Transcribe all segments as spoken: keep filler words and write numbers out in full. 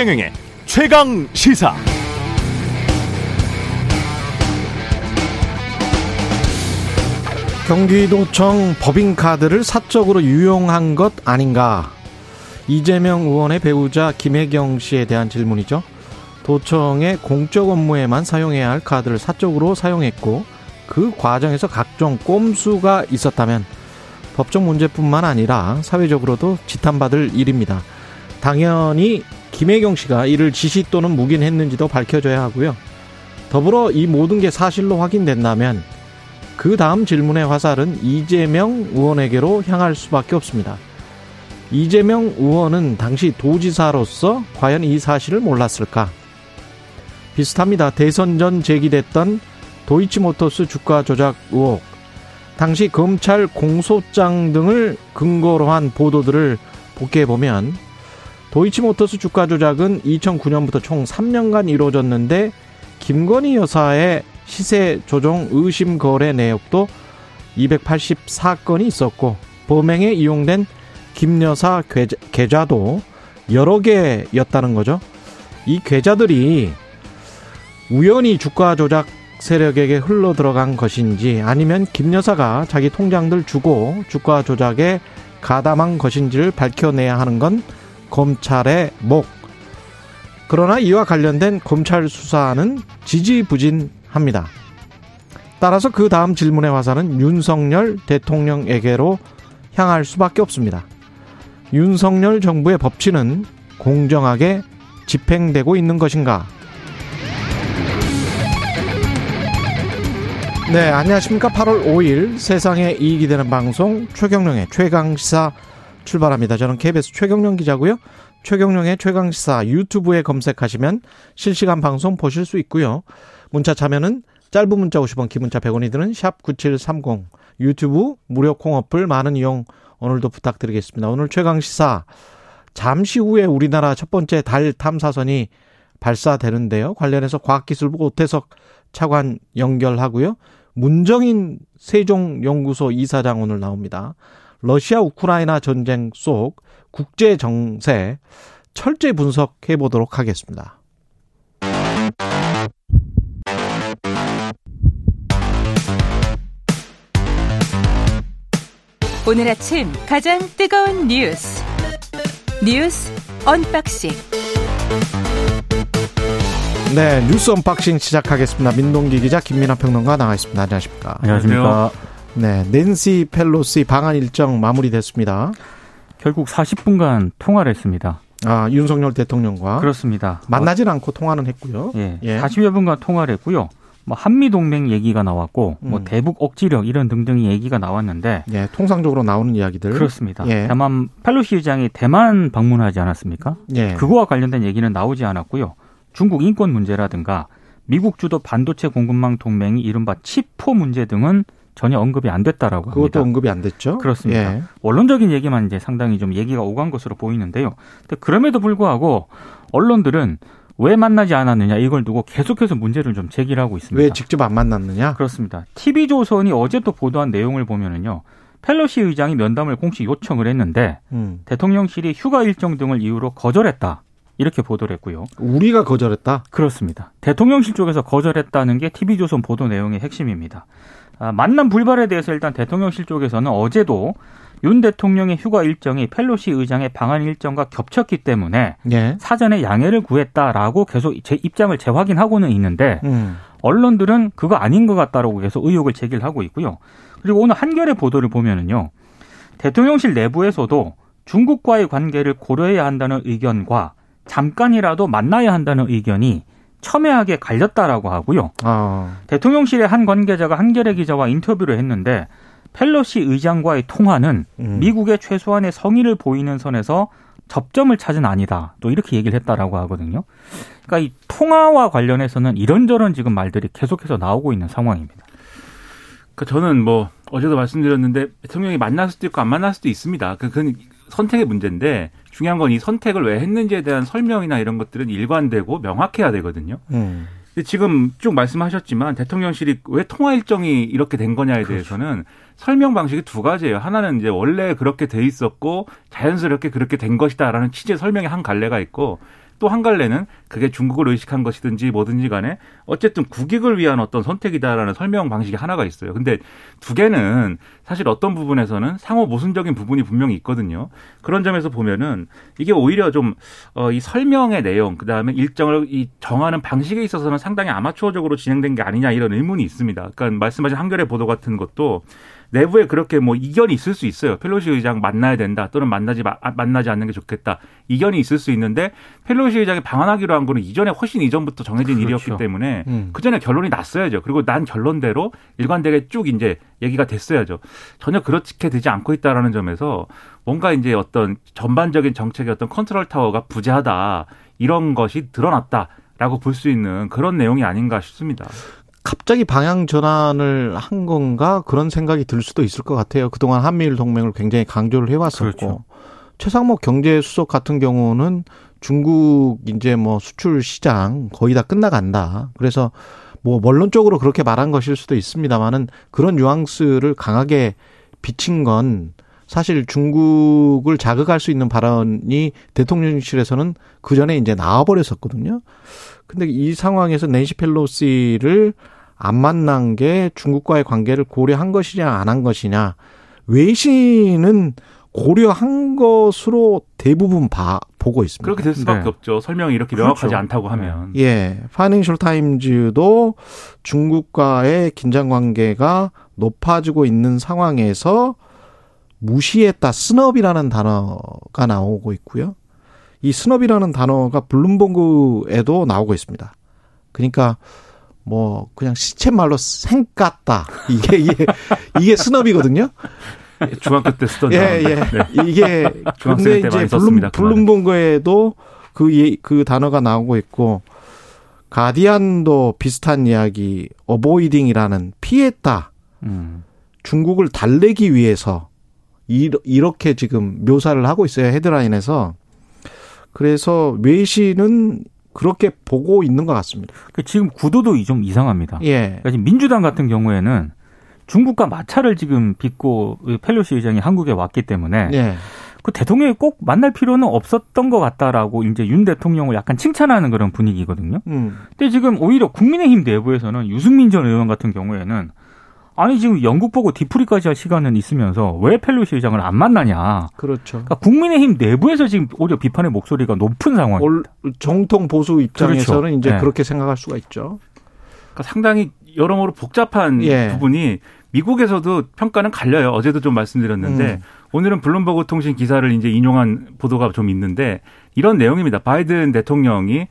최경영의 최강시사. 경기도청 법인카드를 사적으로 유용한 것 아닌가. 이재명 의원의 배우자 김혜경 씨에 대한 질문이죠. 도청의 공적 업무에만 사용해야 할 카드를 사적으로 사용했고 그 과정에서 각종 꼼수가 있었다면 법적 문제뿐만 아니라 사회적으로도 지탄받을 일입니다. 당연히 김혜경 씨가 이를 지시 또는 묵인했는지도 밝혀져야 하고요. 더불어 이 모든 게 사실로 확인된다면 그 다음 질문의 화살은 이재명 의원에게로 향할 수밖에 없습니다. 이재명 의원은 당시 도지사로서 과연 이 사실을 몰랐을까? 비슷합니다. 대선 전 제기됐던 도이치모터스 주가 조작 의혹, 당시 검찰 공소장 등을 근거로 한 보도들을 복귀해보면 도이치모터스 주가 조작은 이천구 년부터 총 삼 년간 이루어졌는데 김건희 여사의 시세 조종 의심 거래 내역도 이백팔십사 건이 있었고 범행에 이용된 김 여사 계좌, 계좌도 여러 개였다는 거죠. 이 계좌들이 우연히 주가 조작 세력에게 흘러들어간 것인지 아니면 김 여사가 자기 통장들 주고 주가 조작에 가담한 것인지를 밝혀내야 하는 건 검찰의 목. 그러나 이와 관련된 검찰 수사는 지지부진합니다. 따라서 그 다음 질문의 화살은 윤석열 대통령에게로 향할 수밖에 없습니다. 윤석열 정부의 법치는 공정하게 집행되고 있는 것인가? 네, 안녕하십니까. 팔월 오일 세상에 이익이 되는 방송 최경령의 최강시사 출발합니다. 저는 케이비에스 최경령 기자고요. 최경령의 최강시사 유튜브에 검색하시면 실시간 방송 보실 수 있고요. 문자 참여는 짧은 문자 오십 원, 긴 문자 백 원이 드는 샵 구칠삼공, 유튜브 무료 콩 어플 많은 이용 오늘도 부탁드리겠습니다. 오늘 최강시사, 잠시 후에 우리나라 첫 번째 달 탐사선이 발사되는데요. 관련해서 과학기술부 오태석 차관 연결하고요. 문정인 세종연구소 이사장 오늘 나옵니다. 러시아 우크라이나 전쟁 속 국제 정세 철저히 분석해 보도록 하겠습니다. 오늘 아침 가장 뜨거운 뉴스 뉴스 언박싱. 네, 뉴스 언박싱 시작하겠습니다. 민동기 기자, 김민하 평론가 나와 있습니다. 안녕하십니까? 안녕하십니까? 네, 낸시 펠로시 방한 일정 마무리됐습니다. 결국 사십 분간 통화를 했습니다. 아, 윤석열 대통령과. 그렇습니다. 만나진 어, 않고 통화는 했고요. 예, 예. 사십여 분간 통화를 했고요. 뭐 한미 동맹 얘기가 나왔고, 음. 뭐 대북 억지력 이런 등등의 얘기가 나왔는데, 예, 통상적으로 나오는 이야기들. 그렇습니다. 예. 다만 펠로시 의장이 대만 방문하지 않았습니까? 예. 그거와 관련된 얘기는 나오지 않았고요. 중국 인권 문제라든가 미국 주도 반도체 공급망 동맹이 이른바 치포 문제 등은 전혀 언급이 안 됐다라고 합니다. 그것도 언급이 안 됐죠. 그렇습니다. 예. 원론적인 얘기만 이제 상당히 좀 얘기가 오간 것으로 보이는데요. 근데 그럼에도 불구하고 언론들은 왜 만나지 않았느냐 이걸 두고 계속해서 문제를 좀 제기를 하고 있습니다. 왜 직접 안 만났느냐? 그렇습니다. 티비조선이 어제 또 보도한 내용을 보면은요. 펠로시 의장이 면담을 공식 요청을 했는데 음. 대통령실이 휴가 일정 등을 이유로 거절했다. 이렇게 보도를 했고요. 우리가 거절했다? 그렇습니다. 대통령실 쪽에서 거절했다는 게 티비조선 보도 내용의 핵심입니다. 만남 불발에 대해서 일단 대통령실 쪽에서는 어제도 윤 대통령의 휴가 일정이 펠로시 의장의 방한 일정과 겹쳤기 때문에 예. 사전에 양해를 구했다라고 계속 제 입장을 재확인하고는 있는데 음. 언론들은 그거 아닌 것 같다라고 계속 의혹을 제기를 하고 있고요. 그리고 오늘 한겨레 보도를 보면은요. 대통령실 내부에서도 중국과의 관계를 고려해야 한다는 의견과 잠깐이라도 만나야 한다는 의견이 첨예하게 갈렸다라고 하고요. 아. 대통령실의 한 관계자가 한겨레 기자와 인터뷰를 했는데 펠로시 의장과의 통화는 음. 미국의 최소한의 성의를 보이는 선에서 접점을 찾은 아니다. 또 이렇게 얘기를 했다라고 하거든요. 그러니까 이 통화와 관련해서는 이런저런 지금 말들이 계속해서 나오고 있는 상황입니다. 그러니까 저는 뭐 어제도 말씀드렸는데 대통령이 만날 수도 있고 안 만날 수도 있습니다. 그건 선택의 문제인데 중요한 건 이 선택을 왜 했는지에 대한 설명이나 이런 것들은 일관되고 명확해야 되거든요. 음. 근데 지금 쭉 말씀하셨지만 대통령실이 왜 통화 일정이 이렇게 된 거냐에 그렇죠. 대해서는 설명 방식이 두 가지예요. 하나는 이제 원래 그렇게 돼 있었고 자연스럽게 그렇게 된 것이다라는 취지의 설명이 한 갈래가 있고 또 한 갈래는 그게 중국을 의식한 것이든지 뭐든지 간에 어쨌든 국익을 위한 어떤 선택이다라는 설명 방식이 하나가 있어요. 근데 두 개는 사실 어떤 부분에서는 상호 모순적인 부분이 분명히 있거든요. 그런 점에서 보면은 이게 오히려 좀 어, 이 설명의 내용, 그 다음에 일정을 이 정하는 방식에 있어서는 상당히 아마추어적으로 진행된 게 아니냐 이런 의문이 있습니다. 그러니까 말씀하신 한겨레 보도 같은 것도 내부에 그렇게 뭐 이견이 있을 수 있어요. 펠로시 의장 만나야 된다 또는 만나지 마, 만나지 않는 게 좋겠다. 이견이 있을 수 있는데 펠로시 의장이 방한하기로 한 거는 이전에 훨씬 이전부터 정해진 그렇죠. 일이었기 때문에 음. 그 전에 결론이 났어야죠. 그리고 난 결론대로 일관되게 쭉 이제 얘기가 됐어야죠. 전혀 그렇게 되지 않고 있다라는 점에서 뭔가 이제 어떤 전반적인 정책의 어떤 컨트롤 타워가 부재하다 이런 것이 드러났다라고 볼 수 있는 그런 내용이 아닌가 싶습니다. 갑자기 방향 전환을 한 건가 그런 생각이 들 수도 있을 것 같아요. 그동안 한미일 동맹을 굉장히 강조를 해왔었고 그렇죠. 최상목 경제수석 같은 경우는 중국 이제 뭐 수출 시장 거의 다 끝나간다. 그래서 뭐 원론적으로 그렇게 말한 것일 수도 있습니다만은 그런 뉘앙스를 강하게 비친 건 사실 중국을 자극할 수 있는 발언이 대통령실에서는 그 전에 이제 나와버렸었거든요. 근데 이 상황에서 낸시 펠로시를 안 만난 게 중국과의 관계를 고려한 것이냐 안 한 것이냐. 외신은 고려한 것으로 대부분 봐, 보고 있습니다. 그렇게 될 수밖에 네. 없죠. 설명이 이렇게 명확하지 그렇죠. 않다고 하면. 예, 파이낸셜 타임즈도 중국과의 긴장관계가 높아지고 있는 상황에서 무시했다. 스너비라는 단어가 나오고 있고요. 이 스너비라는 단어가 블룸버그에도 나오고 있습니다. 그러니까 뭐 그냥 시쳇말로 생깠다. 이게 이게 이게 스너비거든요. 중학교 때 쓰던 예예. 예. 네. 이게 근데 이제 블룸, 블룸버그에도 그그 그 단어가 나오고 있고 가디안도 비슷한 이야기 어보이딩이라는 피했다. 음. 중국을 달래기 위해서 이렇게 지금 묘사를 하고 있어요. 헤드라인에서. 그래서 외신은 그렇게 보고 있는 것 같습니다. 그러니까 지금 구도도 좀 이상합니다. 예. 그러니까 지금 민주당 같은 경우에는 중국과 마찰을 지금 빚고 펠로시 의장이 한국에 왔기 때문에 예. 그 대통령이 꼭 만날 필요는 없었던 것 같다라고 이제 윤 대통령을 약간 칭찬하는 그런 분위기거든요. 음. 근데 지금 오히려 국민의힘 내부에서는 유승민 전 의원 같은 경우에는 아니 지금 영국 보고 디프리까지 할 시간은 있으면서 왜 펠로시 의장을 안 만나냐. 그렇죠. 그러니까 국민의힘 내부에서 지금 오히려 비판의 목소리가 높은 상황. 정통 보수 입장에서는 그렇죠. 이제 네. 그렇게 생각할 수가 있죠. 그러니까 상당히 여러모로 복잡한 예. 부분이 미국에서도 평가는 갈려요. 어제도 좀 말씀드렸는데 음. 오늘은 블룸버그 통신 기사를 이제 인용한 보도가 좀 있는데 이런 내용입니다. 바이든 대통령이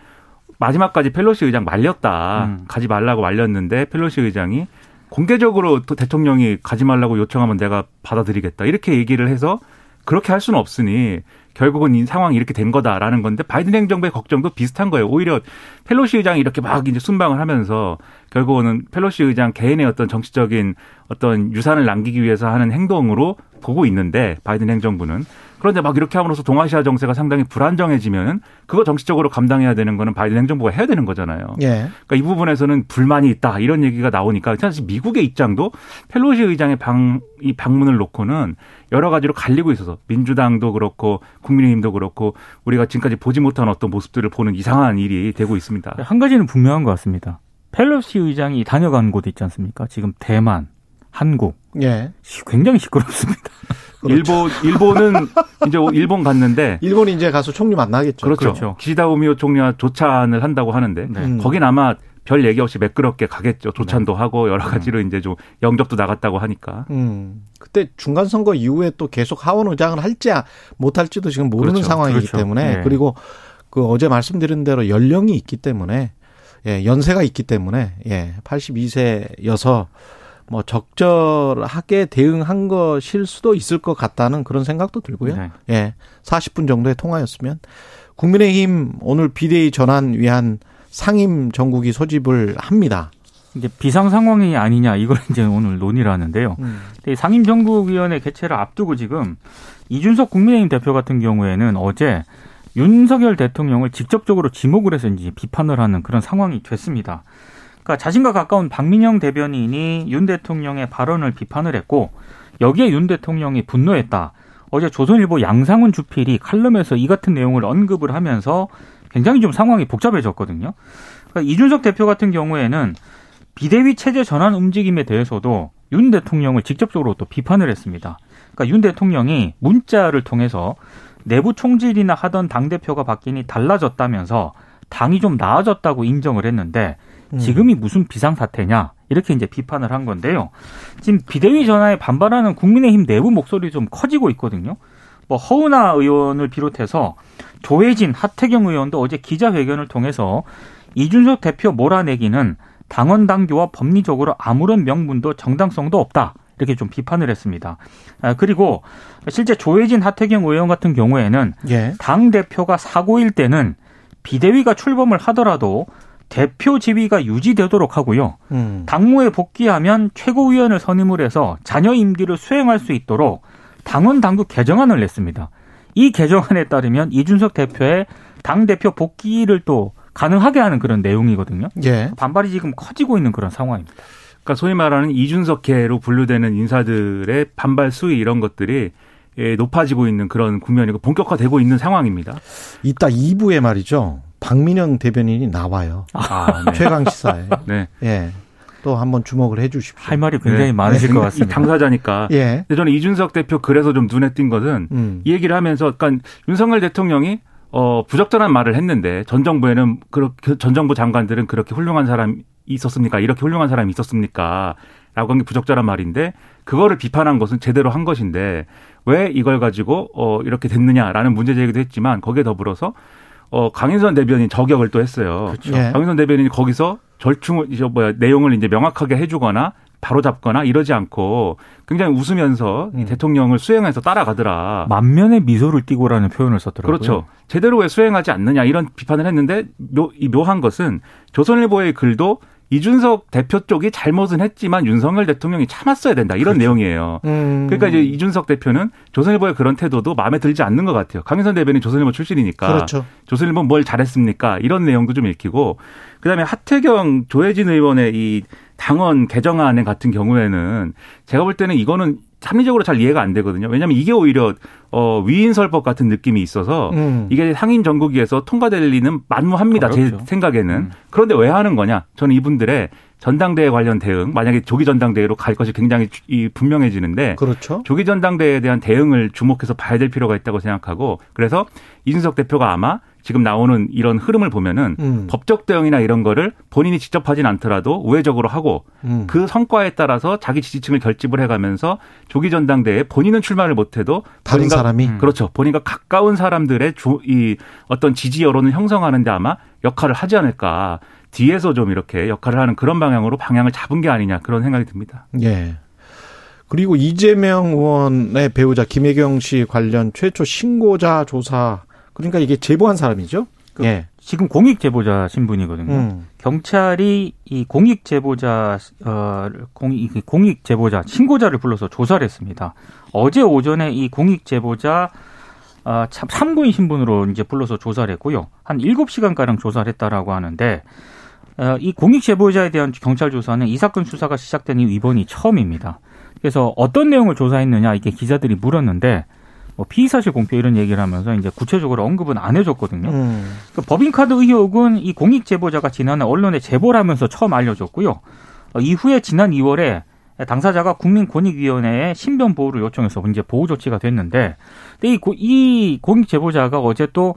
마지막까지 펠로시 의장 말렸다. 음. 가지 말라고 말렸는데 펠로시 의장이 공개적으로 또 대통령이 가지 말라고 요청하면 내가 받아들이겠다. 이렇게 얘기를 해서 그렇게 할 수는 없으니 결국은 이 상황이 이렇게 된 거다라는 건데 바이든 행정부의 걱정도 비슷한 거예요. 오히려 펠로시 의장이 이렇게 막 이제 순방을 하면서 결국은 펠로시 의장 개인의 어떤 정치적인 어떤 유산을 남기기 위해서 하는 행동으로 보고 있는데 바이든 행정부는. 그런데 막 이렇게 함으로써 동아시아 정세가 상당히 불안정해지면은 그거 정치적으로 감당해야 되는 거는 바이든 행정부가 해야 되는 거잖아요. 예. 그러니까 이 부분에서는 불만이 있다 이런 얘기가 나오니까 사실 미국의 입장도 펠로시 의장의 방, 이 방문을 놓고는 여러 가지로 갈리고 있어서 민주당도 그렇고 국민의힘도 그렇고 우리가 지금까지 보지 못한 어떤 모습들을 보는 이상한 일이 되고 있습니다. 한 가지는 분명한 것 같습니다. 펠로시 의장이 다녀간 곳 있지 않습니까? 지금 대만, 한국. 예. 굉장히 시끄럽습니다. 그렇죠. 일본, 일본은 이제 일본 갔는데. 일본이 이제 가서 총리 만나겠죠. 그렇죠. 그렇죠. 기시다 우미오 총리와 조찬을 한다고 하는데. 네. 음. 거긴 아마 별 얘기 없이 매끄럽게 가겠죠. 조찬도 네. 하고 여러 가지로 음. 이제 좀 영접도 나갔다고 하니까. 음. 그때 중간선거 이후에 또 계속 하원의장을 할지 못할지도 지금 모르는 그렇죠. 상황이기 그렇죠. 때문에. 네. 그리고 그 어제 말씀드린 대로 연령이 있기 때문에. 예, 연세가 있기 때문에. 예, 팔십이 세여서. 뭐 적절하게 대응한 것일 수도 있을 것 같다는 그런 생각도 들고요. 네. 예, 사십 분 정도의 통화였으면. 국민의힘 오늘 비대위 전환 위한 상임 정국이 소집을 합니다. 이제 비상 상황이 아니냐 이걸 이제 오늘 논의를 하는데요. 음. 상임 정국위원회 개최를 앞두고 지금 이준석 국민의힘 대표 같은 경우에는 어제 윤석열 대통령을 직접적으로 지목을 해서 이제 비판을 하는 그런 상황이 됐습니다. 그러니까 자신과 가까운 박민영 대변인이 윤 대통령의 발언을 비판을 했고 여기에 윤 대통령이 분노했다. 어제 조선일보 양상훈 주필이 칼럼에서 이 같은 내용을 언급을 하면서 굉장히 좀 상황이 복잡해졌거든요. 그러니까 이준석 대표 같은 경우에는 비대위 체제 전환 움직임에 대해서도 윤 대통령을 직접적으로 또 비판을 했습니다. 그러니까 윤 대통령이 문자를 통해서 내부 총질이나 하던 당대표가 바뀌니 달라졌다면서 당이 좀 나아졌다고 인정을 했는데 지금이 무슨 비상사태냐 이렇게 이제 비판을 한 건데요. 지금 비대위 전환에 반발하는 국민의힘 내부 목소리 좀 커지고 있거든요. 뭐 허은하 의원을 비롯해서 조혜진, 하태경 의원도 어제 기자회견을 통해서 이준석 대표 몰아내기는 당원 당규와 법리적으로 아무런 명분도 정당성도 없다. 이렇게 좀 비판을 했습니다. 아, 그리고 실제 조혜진, 하태경 의원 같은 경우에는 예. 당대표가 사고일 때는 비대위가 출범을 하더라도 대표 지위가 유지되도록 하고요. 음. 당무에 복귀하면 최고위원을 선임을 해서 잔여 임기를 수행할 수 있도록 당원 당규 개정안을 냈습니다. 이 개정안에 따르면 이준석 대표의 당대표 복귀를 또 가능하게 하는 그런 내용이거든요. 예. 반발이 지금 커지고 있는 그런 상황입니다. 그러니까 소위 말하는 이준석계로 분류되는 인사들의 반발 수위 이런 것들이 높아지고 있는 그런 국면이고 본격화되고 있는 상황입니다. 이따 이 부에 말이죠. 박민영 대변인이 나와요. 아, 네. 최강시사에. 네. 예. 또 한번 주목을 해 주십시오. 할 말이 굉장히 네. 많으실 네. 것 같습니다. 당사자니까. 예. 근데 저는 이준석 대표 그래서 좀 눈에 띈 것은 음. 이 얘기를 하면서 그러니까 윤석열 대통령이 어, 부적절한 말을 했는데 전 정부에는 그렇게 전 정부 장관들은 그렇게 훌륭한 사람이 있었습니까? 이렇게 훌륭한 사람이 있었습니까? 라고 한 게 부적절한 말인데 그거를 비판한 것은 제대로 한 것인데 왜 이걸 가지고 어, 이렇게 됐느냐라는 문제 제기도 했지만 거기에 더불어서 어, 강인선 대변인 저격을 또 했어요. 그렇죠. 예. 강인선 대변인이 거기서 절충을 이제 뭐야 내용을 이제 명확하게 해주거나 바로 잡거나 이러지 않고 굉장히 웃으면서 음. 이 대통령을 수행해서 따라가더라. 만면의 미소를 띠고라는 표현을 썼더라고요. 그렇죠. 제대로 왜 수행하지 않느냐 이런 비판을 했는데 묘, 이 묘한 것은 조선일보의 글도 이준석 대표 쪽이 잘못은 했지만 윤석열 대통령이 참았어야 된다. 이런 그렇죠. 내용이에요. 음. 그러니까 이제 이준석 대표는 조선일보의 그런 태도도 마음에 들지 않는 것 같아요. 강인선 대변인 조선일보 출신이니까. 그렇죠. 조선일보는 뭘 잘했습니까? 이런 내용도 좀 읽히고. 그다음에 하태경 조혜진 의원의 이 당원 개정안 같은 경우에는 제가 볼 때는 이거는 합리적으로 잘 이해가 안 되거든요. 왜냐하면 이게 오히려 어, 위인설법 같은 느낌이 있어서 음. 이게 상임 전국위에서 통과될 리는 만무합니다. 어렵죠. 제 생각에는. 음. 그런데 왜 하는 거냐. 저는 이분들의 전당대회 관련 대응. 만약에 조기 전당대회로 갈 것이 굉장히 분명해지는데 그렇죠. 조기 전당대회에 대한 대응을 주목해서 봐야 될 필요가 있다고 생각하고 그래서 이준석 대표가 아마 지금 나오는 이런 흐름을 보면은 음. 법적 대응이나 이런 거를 본인이 직접 하진 않더라도 우회적으로 하고 음. 그 성과에 따라서 자기 지지층을 결집을 해가면서 조기 전당대회에 본인은 출마를 못해도 다른 본인과, 사람이 그렇죠 본인과 가까운 사람들의 조, 이 어떤 지지 여론을 형성하는데 아마 역할을 하지 않을까 뒤에서 좀 이렇게 역할을 하는 그런 방향으로 방향을 잡은 게 아니냐 그런 생각이 듭니다. 예. 그리고 이재명 의원의 배우자 김혜경 씨 관련 최초 신고자 조사. 그러니까 이게 제보한 사람이죠. 그 예. 지금 공익 제보자 신분이거든요. 음. 경찰이 이 공익 제보자 어, 공익, 공익 제보자 신고자를 불러서 조사를 했습니다. 어제 오전에 이 공익 제보자 어, 참, 참고인 신분으로 이제 불러서 조사를 했고요. 한 일곱 시간 가량 조사를 했다라고 하는데 어, 이 공익 제보자에 대한 경찰 조사는 이 사건 수사가 시작된 이 이번이 처음입니다. 그래서 어떤 내용을 조사했느냐 이게 기자들이 물었는데. 피의사실 공표 이런 얘기를 하면서 이제 구체적으로 언급은 안 해줬거든요. 음. 그 법인카드 의혹은 이 공익 제보자가 지난해 언론에 제보를 하면서 처음 알려줬고요. 이후에 지난 이월에 당사자가 국민권익위원회에 신변 보호를 요청해서 이제 보호 조치가 됐는데, 근데 이, 고, 이 공익 제보자가 어제 또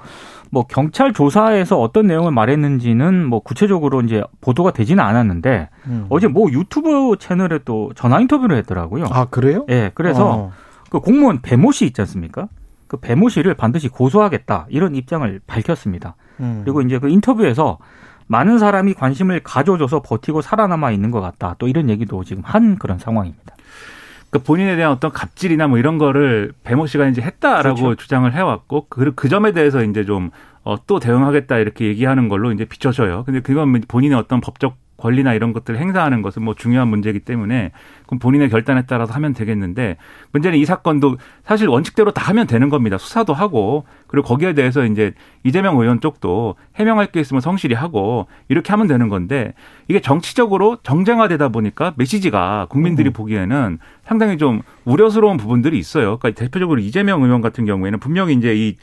뭐 경찰 조사에서 어떤 내용을 말했는지는 뭐 구체적으로 이제 보도가 되지는 않았는데 음. 어제 뭐 유튜브 채널에 또 전화 인터뷰를 했더라고요. 아 그래요? 예, 네, 그래서. 어. 그 공무원 배모 씨 있지 않습니까? 그 배모 씨를 반드시 고소하겠다 이런 입장을 밝혔습니다. 음. 그리고 이제 그 인터뷰에서 많은 사람이 관심을 가져줘서 버티고 살아남아 있는 것 같다. 또 이런 얘기도 지금 한 그런 상황입니다. 그러니까 본인에 대한 어떤 갑질이나 뭐 이런 거를 배모 씨가 이제 했다라고 그렇죠. 주장을 해왔고 그, 그 점에 대해서 이제 좀 어, 또 대응하겠다 이렇게 얘기하는 걸로 이제 비춰져요. 근데 그건 본인의 어떤 법적 권리나 이런 것들을 행사하는 것은 뭐 중요한 문제이기 때문에 그럼 본인의 결단에 따라서 하면 되겠는데 문제는 이 사건도 사실 원칙대로 다 하면 되는 겁니다. 수사도 하고 그리고 거기에 대해서 이제 이재명 의원 쪽도 해명할 게 있으면 성실히 하고 이렇게 하면 되는 건데 이게 정치적으로 정쟁화되다 보니까 메시지가 국민들이 음. 보기에는 상당히 좀 우려스러운 부분들이 있어요. 그러니까 대표적으로 이재명 의원 같은 경우에는 분명히 이제 이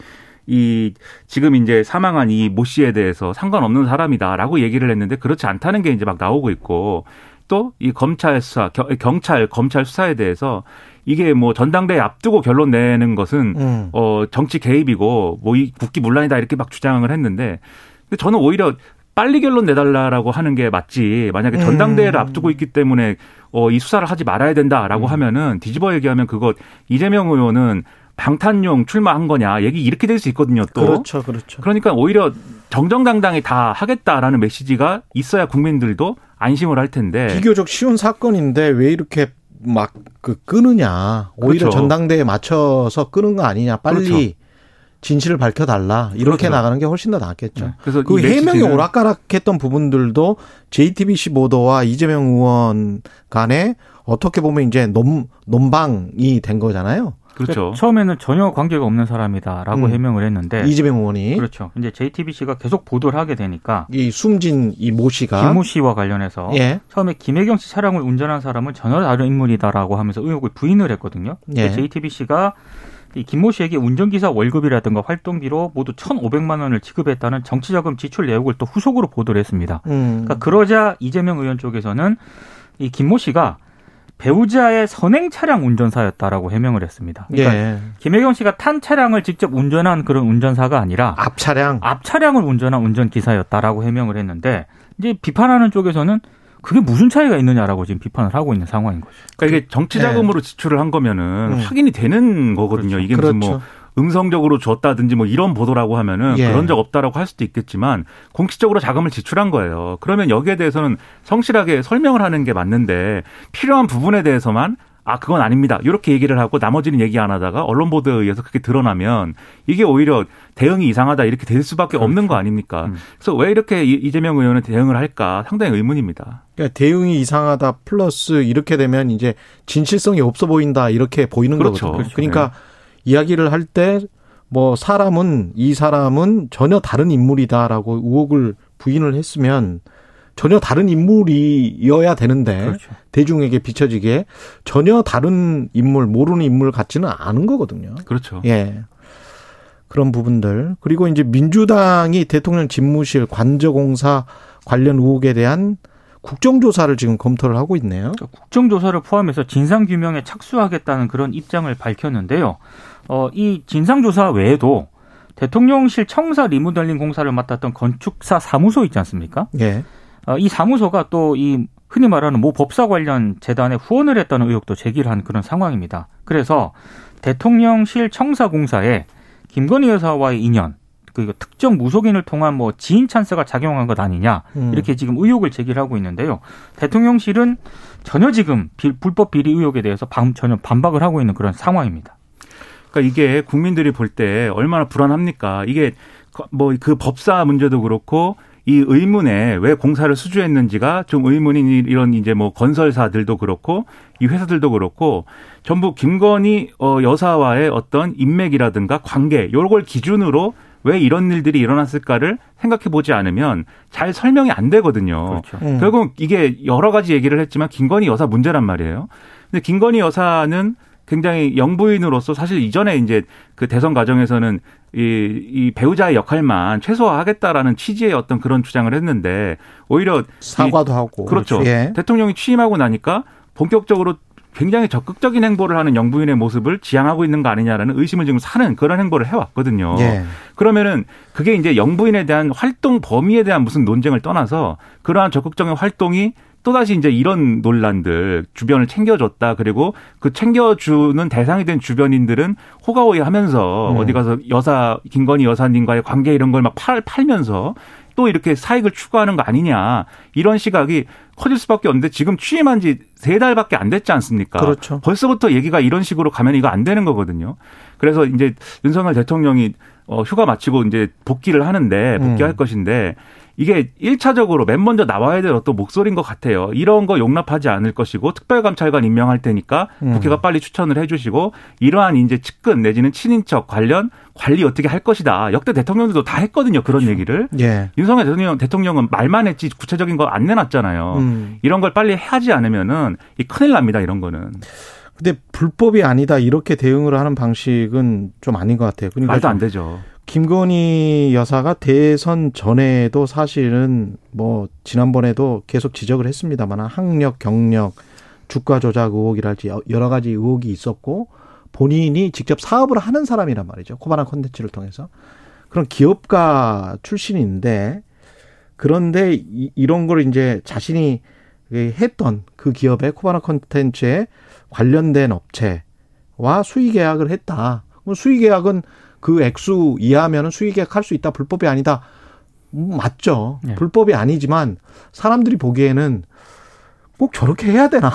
이 지금 이제 사망한 이 모 씨에 대해서 상관없는 사람이다라고 얘기를 했는데 그렇지 않다는 게 이제 막 나오고 있고, 또 이 검찰 수사, 경찰, 검찰 수사에 대해서 이게 뭐 전당대회 앞두고 결론 내는 것은 음. 어 정치 개입이고 뭐 이 국기문란이다 이렇게 막 주장을 했는데, 근데 저는 오히려 빨리 결론 내달라라고 하는 게 맞지, 만약에 음. 전당대회를 앞두고 있기 때문에 어, 이 수사를 하지 말아야 된다라고 음. 하면은, 뒤집어 얘기하면 그거 이재명 의원은 방탄용 출마한 거냐 얘기 이렇게 될 수 있거든요. 또 그렇죠, 그렇죠. 그러니까 오히려 정정당당히 다 하겠다라는 메시지가 있어야 국민들도 안심을 할 텐데, 비교적 쉬운 사건인데 왜 이렇게 막 그 끄느냐, 오히려 그렇죠. 전당대회에 맞춰서 끄는 거 아니냐, 빨리. 그렇죠. 진실을 밝혀달라. 이렇게 그렇죠. 나가는 게 훨씬 더 낫겠죠. 네. 그래서 그 해명이 오락가락했던 부분들도 제이티비씨 보도와 이재명 의원 간에 어떻게 보면 이제 논, 논방이 된 거잖아요. 그렇죠. 처음에는 전혀 관계가 없는 사람이다라고 음. 해명을 했는데, 이재명 의원이. 그렇죠. 이제 제이티비씨가 계속 보도를 하게 되니까 이 숨진 이 모 씨가, 김 모 씨와 관련해서 예. 처음에 김혜경 씨 차량을 운전한 사람은 전혀 다른 인물이다라고 하면서 의혹을 부인을 했거든요. 예. 제이티비씨가 이 김모 씨에게 운전기사 월급이라든가 활동비로 모두 천오백만 원을 지급했다는 정치자금 지출 내역을 또 후속으로 보도를 했습니다. 음. 그러니까 그러자 이재명 의원 쪽에서는 이 김모 씨가 배우자의 선행 차량 운전사였다라고 해명을 했습니다. 그러니까 예. 김혜경 씨가 탄 차량을 직접 운전한 그런 운전사가 아니라 앞 차량, 앞 차량을 운전한 운전기사였다라고 해명을 했는데, 이제 비판하는 쪽에서는 그게 무슨 차이가 있느냐라고 지금 비판을 하고 있는 상황인 거죠. 그러니까 이게 정치자금으로 네. 지출을 한 거면은 음. 확인이 되는 거거든요. 그렇죠. 이게 무슨 그렇죠. 뭐 음성적으로 줬다든지 뭐 이런 보도라고 하면은 예. 그런 적 없다라고 할 수도 있겠지만, 공식적으로 자금을 지출한 거예요. 그러면 여기에 대해서는 성실하게 설명을 하는 게 맞는데, 필요한 부분에 대해서만 아 그건 아닙니다 이렇게 얘기를 하고 나머지는 얘기 안 하다가 언론 보도에 의해서 그렇게 드러나면 이게 오히려 대응이 이상하다 이렇게 될 수밖에 그렇죠. 없는 거 아닙니까? 음. 그래서 왜 이렇게 이재명 의원은 대응을 할까 상당히 의문입니다. 그러니까 대응이 이상하다 플러스 이렇게 되면 이제 진실성이 없어 보인다 이렇게 보이는 그렇죠. 거거든요. 그렇죠. 그러니까 네. 이야기를 할 때 뭐 사람은 이 사람은 전혀 다른 인물이다라고 의혹을 부인을 했으면, 전혀 다른 인물이어야 되는데 그렇죠. 대중에게 비춰지게 전혀 다른 인물, 모르는 인물 같지는 않은 거거든요. 그렇죠. 예, 그런 부분들. 그리고 이제 민주당이 대통령 집무실 관저공사 관련 의혹에 대한 국정조사를 지금 검토를 하고 있네요. 그러니까 국정조사를 포함해서 진상규명에 착수하겠다는 그런 입장을 밝혔는데요. 어, 이 진상조사 외에도 대통령실 청사 리모델링 공사를 맡았던 건축사 사무소 있지 않습니까? 예. 이 사무소가 또 이 흔히 말하는 모 법사 관련 재단에 후원을 했다는 의혹도 제기를 한 그런 상황입니다. 그래서 대통령실 청사공사에 김건희 여사와의 인연, 그리고 특정 무속인을 통한 뭐 지인 찬스가 작용한 것 아니냐 이렇게 지금 의혹을 제기를 하고 있는데요. 대통령실은 전혀 지금 불법 비리 의혹에 대해서 전혀 반박을 하고 있는 그런 상황입니다. 그러니까 이게 국민들이 볼 때 얼마나 불안합니까? 이게 뭐 그 법사 문제도 그렇고, 이 의문에 왜 공사를 수주했는지가 좀 의문인 이런 이제 뭐 건설사들도 그렇고 이 회사들도 그렇고, 전부 김건희 여사와의 어떤 인맥이라든가 관계 요걸 기준으로 왜 이런 일들이 일어났을까를 생각해 보지 않으면 잘 설명이 안 되거든요. 그렇죠. 음. 결국 이게 여러 가지 얘기를 했지만 김건희 여사 문제란 말이에요. 근데 김건희 여사는 굉장히 영부인으로서 사실 이전에 이제 그 대선 과정에서는 이, 이 배우자의 역할만 최소화하겠다라는 취지의 어떤 그런 주장을 했는데, 오히려 사과도 이, 하고 그렇죠. 예. 대통령이 취임하고 나니까 본격적으로 굉장히 적극적인 행보를 하는 영부인의 모습을 지향하고 있는 거 아니냐라는 의심을 지금 사는 그런 행보를 해왔거든요. 예. 그러면은 그게 이제 영부인에 대한 활동 범위에 대한 무슨 논쟁을 떠나서 그러한 적극적인 활동이 또다시 이제 이런 논란들, 주변을 챙겨줬다. 그리고 그 챙겨주는 대상이 된 주변인들은 호가호위 하면서 음. 어디 가서 여사, 김건희 여사님과의 관계 이런 걸 막 팔, 팔면서 또 이렇게 사익을 추구하는 거 아니냐. 이런 시각이 커질 수밖에 없는데, 지금 취임한 지 세 달밖에 안 됐지 않습니까? 그렇죠. 벌써부터 얘기가 이런 식으로 가면 이거 안 되는 거거든요. 그래서 이제 윤석열 대통령이 어, 휴가 마치고 이제 복귀를 하는데, 복귀할 음. 것인데, 이게 일 차적으로 맨 먼저 나와야 될 어떤 목소리인 것 같아요. 이런 거 용납하지 않을 것이고, 특별감찰관 임명할 테니까 국회가 음. 빨리 추천을 해 주시고, 이러한 이제 측근 내지는 친인척 관련 관리 어떻게 할 것이다. 역대 대통령들도 다 했거든요. 그런 그렇죠. 얘기를. 예. 윤석열 대통령, 대통령은 말만 했지 구체적인 거 안 내놨잖아요. 음. 이런 걸 빨리 하지 않으면은 큰일 납니다. 이런 거는. 근데 불법이 아니다 이렇게 대응을 하는 방식은 좀 아닌 것 같아요. 그러니까 말도 안 되죠. 김건희 여사가 대선 전에도 사실은 뭐 지난번에도 계속 지적을 했습니다만 학력, 경력, 주가 조작 의혹이랄지 여러 가지 의혹이 있었고 본인이 직접 사업을 하는 사람이란 말이죠. 코바나 콘텐츠를 통해서. 그런 기업가 출신인데 그런데 이, 이런 걸 이제 자신이 했던 그 기업의 코바나 콘텐츠에 관련된 업체와 수의 계약을 했다. 그럼 수의 계약은 그 액수 이하면은 수의 계약할 수 있다. 불법이 아니다. 맞죠. 네. 불법이 아니지만 사람들이 보기에는 꼭 저렇게 해야 되나?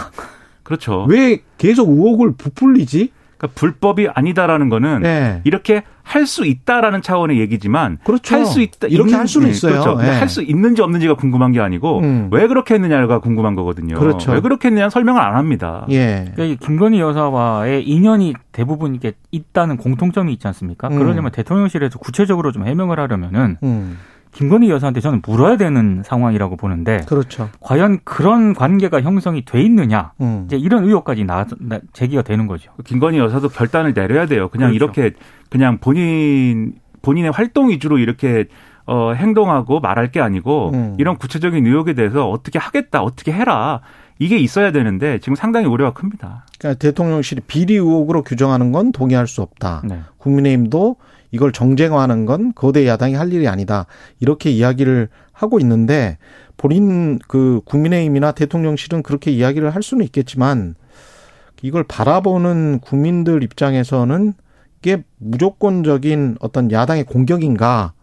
그렇죠. 왜 계속 의혹을 부풀리지? 그러니까 불법이 아니다라는 거는 네. 이렇게 할 수 있다라는 차원의 얘기지만 그렇죠. 할 수 있다 이렇게 있는, 할 수는 네, 있어요. 그렇죠. 네. 할 수 있는지 없는지가 궁금한 게 아니고 음. 왜 그렇게 했느냐가 궁금한 거거든요. 그렇죠. 왜 그렇게 했느냐는 설명을 안 합니다. 예. 그러니까 김건희 여사와의 인연이 대부분 이게 있다는 공통점이 있지 않습니까? 음. 그러려면 대통령실에서 구체적으로 좀 해명을 하려면은. 음. 김건희 여사한테 저는 물어야 되는 상황이라고 보는데 그렇죠. 과연 그런 관계가 형성이 돼 있느냐 음. 이제 이런 의혹까지 나, 나, 제기가 되는 거죠. 김건희 여사도 결단을 내려야 돼요. 그냥 그렇죠. 이렇게 그냥 본인 본인의 활동 위주로 이렇게 어, 행동하고 말할 게 아니고 음. 이런 구체적인 의혹에 대해서 어떻게 하겠다, 어떻게 해라 이게 있어야 되는데 지금 상당히 우려가 큽니다. 그러니까 대통령실이 비리 의혹으로 규정하는 건 동의할 수 없다. 네. 국민의힘도 이걸 정쟁화하는 건 거대 야당이 할 일이 아니다. 이렇게 이야기를 하고 있는데 본인 그 국민의힘이나 대통령실은 그렇게 이야기를 할 수는 있겠지만 이걸 바라보는 국민들 입장에서는 이게 무조건적인 어떤 야당의 공격인가?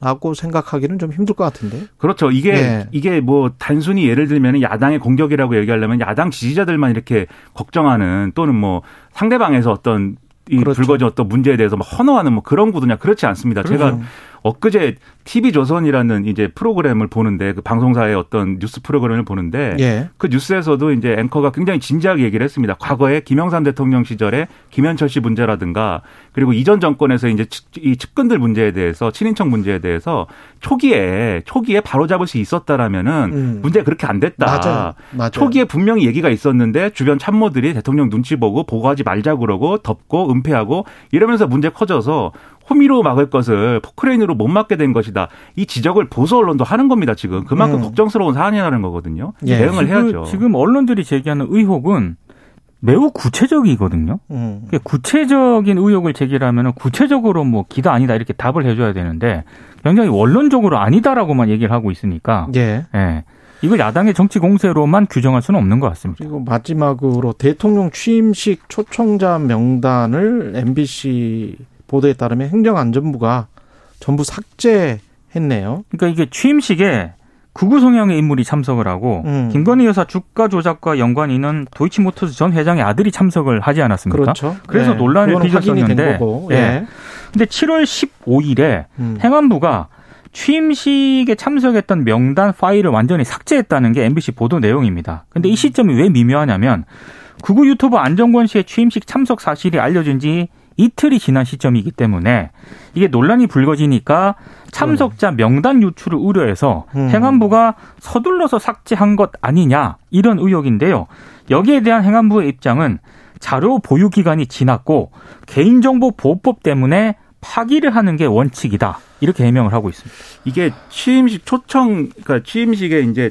라고 생각하기는 좀 힘들 것 같은데. 그렇죠. 이게 네. 이게 뭐 단순히 예를 들면 야당의 공격이라고 얘기하려면 야당 지지자들만 이렇게 걱정하는 또는 뭐 상대방에서 어떤 이 그렇죠. 불거진 어떤 문제에 대해서 막 헌어하는 뭐 그런 구도냐 그렇지 않습니다. 그렇죠. 제가 엊그제 티비조선이라는 이제 프로그램을 보는데 그 방송사의 어떤 뉴스 프로그램을 보는데 예. 그 뉴스에서도 이제 앵커가 굉장히 진지하게 얘기를 했습니다. 과거에 김영삼 대통령 시절에 김현철 씨 문제라든가 그리고 이전 정권에서 이제 이 측근들 문제에 대해서 친인척 문제에 대해서 초기에 초기에 바로잡을 수 있었다라면은 음. 문제 그렇게 안 됐다. 맞아요. 맞아요. 초기에 분명히 얘기가 있었는데 주변 참모들이 대통령 눈치 보고 보고하지 말자 그러고 덮고 은폐하고 이러면서 문제 커져서 호미로 막을 것을 포크레인으로 못 막게 된 것이다. 이 지적을 보수 언론도 하는 겁니다. 지금 그만큼 음. 걱정스러운 사안이라는 거거든요. 예. 대응을 지금, 해야죠. 지금 언론들이 제기하는 의혹은 매우 구체적이거든요. 음. 그러니까 구체적인 의혹을 제기하면 구체적으로 뭐 기다 아니다 이렇게 답을 해줘야 되는데 굉장히 원론적으로 아니다라고만 얘기를 하고 있으니까 예. 예. 이걸 야당의 정치 공세로만 규정할 수는 없는 것 같습니다. 그리고 마지막으로 대통령 취임식 초청자 명단을 엠비씨 보도에 따르면 행정안전부가 전부 삭제했네요. 그러니까 이게 취임식에 극우 성향의 인물이 참석을 하고 음. 김건희 여사 주가 조작과 연관이 있는 도이치모터스 전 회장의 아들이 참석을 하지 않았습니까? 그렇죠. 그래서 네. 논란을 빚었었는데 예. 네. 근데 칠월 십오일에 음. 행안부가 취임식에 참석했던 명단 파일을 완전히 삭제했다는 게 엠비씨 보도 내용입니다. 근데 이 시점이 왜 미묘하냐면 극우 유튜버 안정권 씨의 취임식 참석 사실이 알려진 지 이틀이 지난 시점이기 때문에 이게 논란이 불거지니까 참석자 명단 유출을 우려해서 음. 행안부가 서둘러서 삭제한 것 아니냐 이런 의혹인데요. 여기에 대한 행안부의 입장은 자료 보유 기간이 지났고 개인정보보호법 때문에 파기를 하는 게 원칙이다. 이렇게 해명을 하고 있습니다. 이게 취임식 초청, 그러니까 취임식에 이제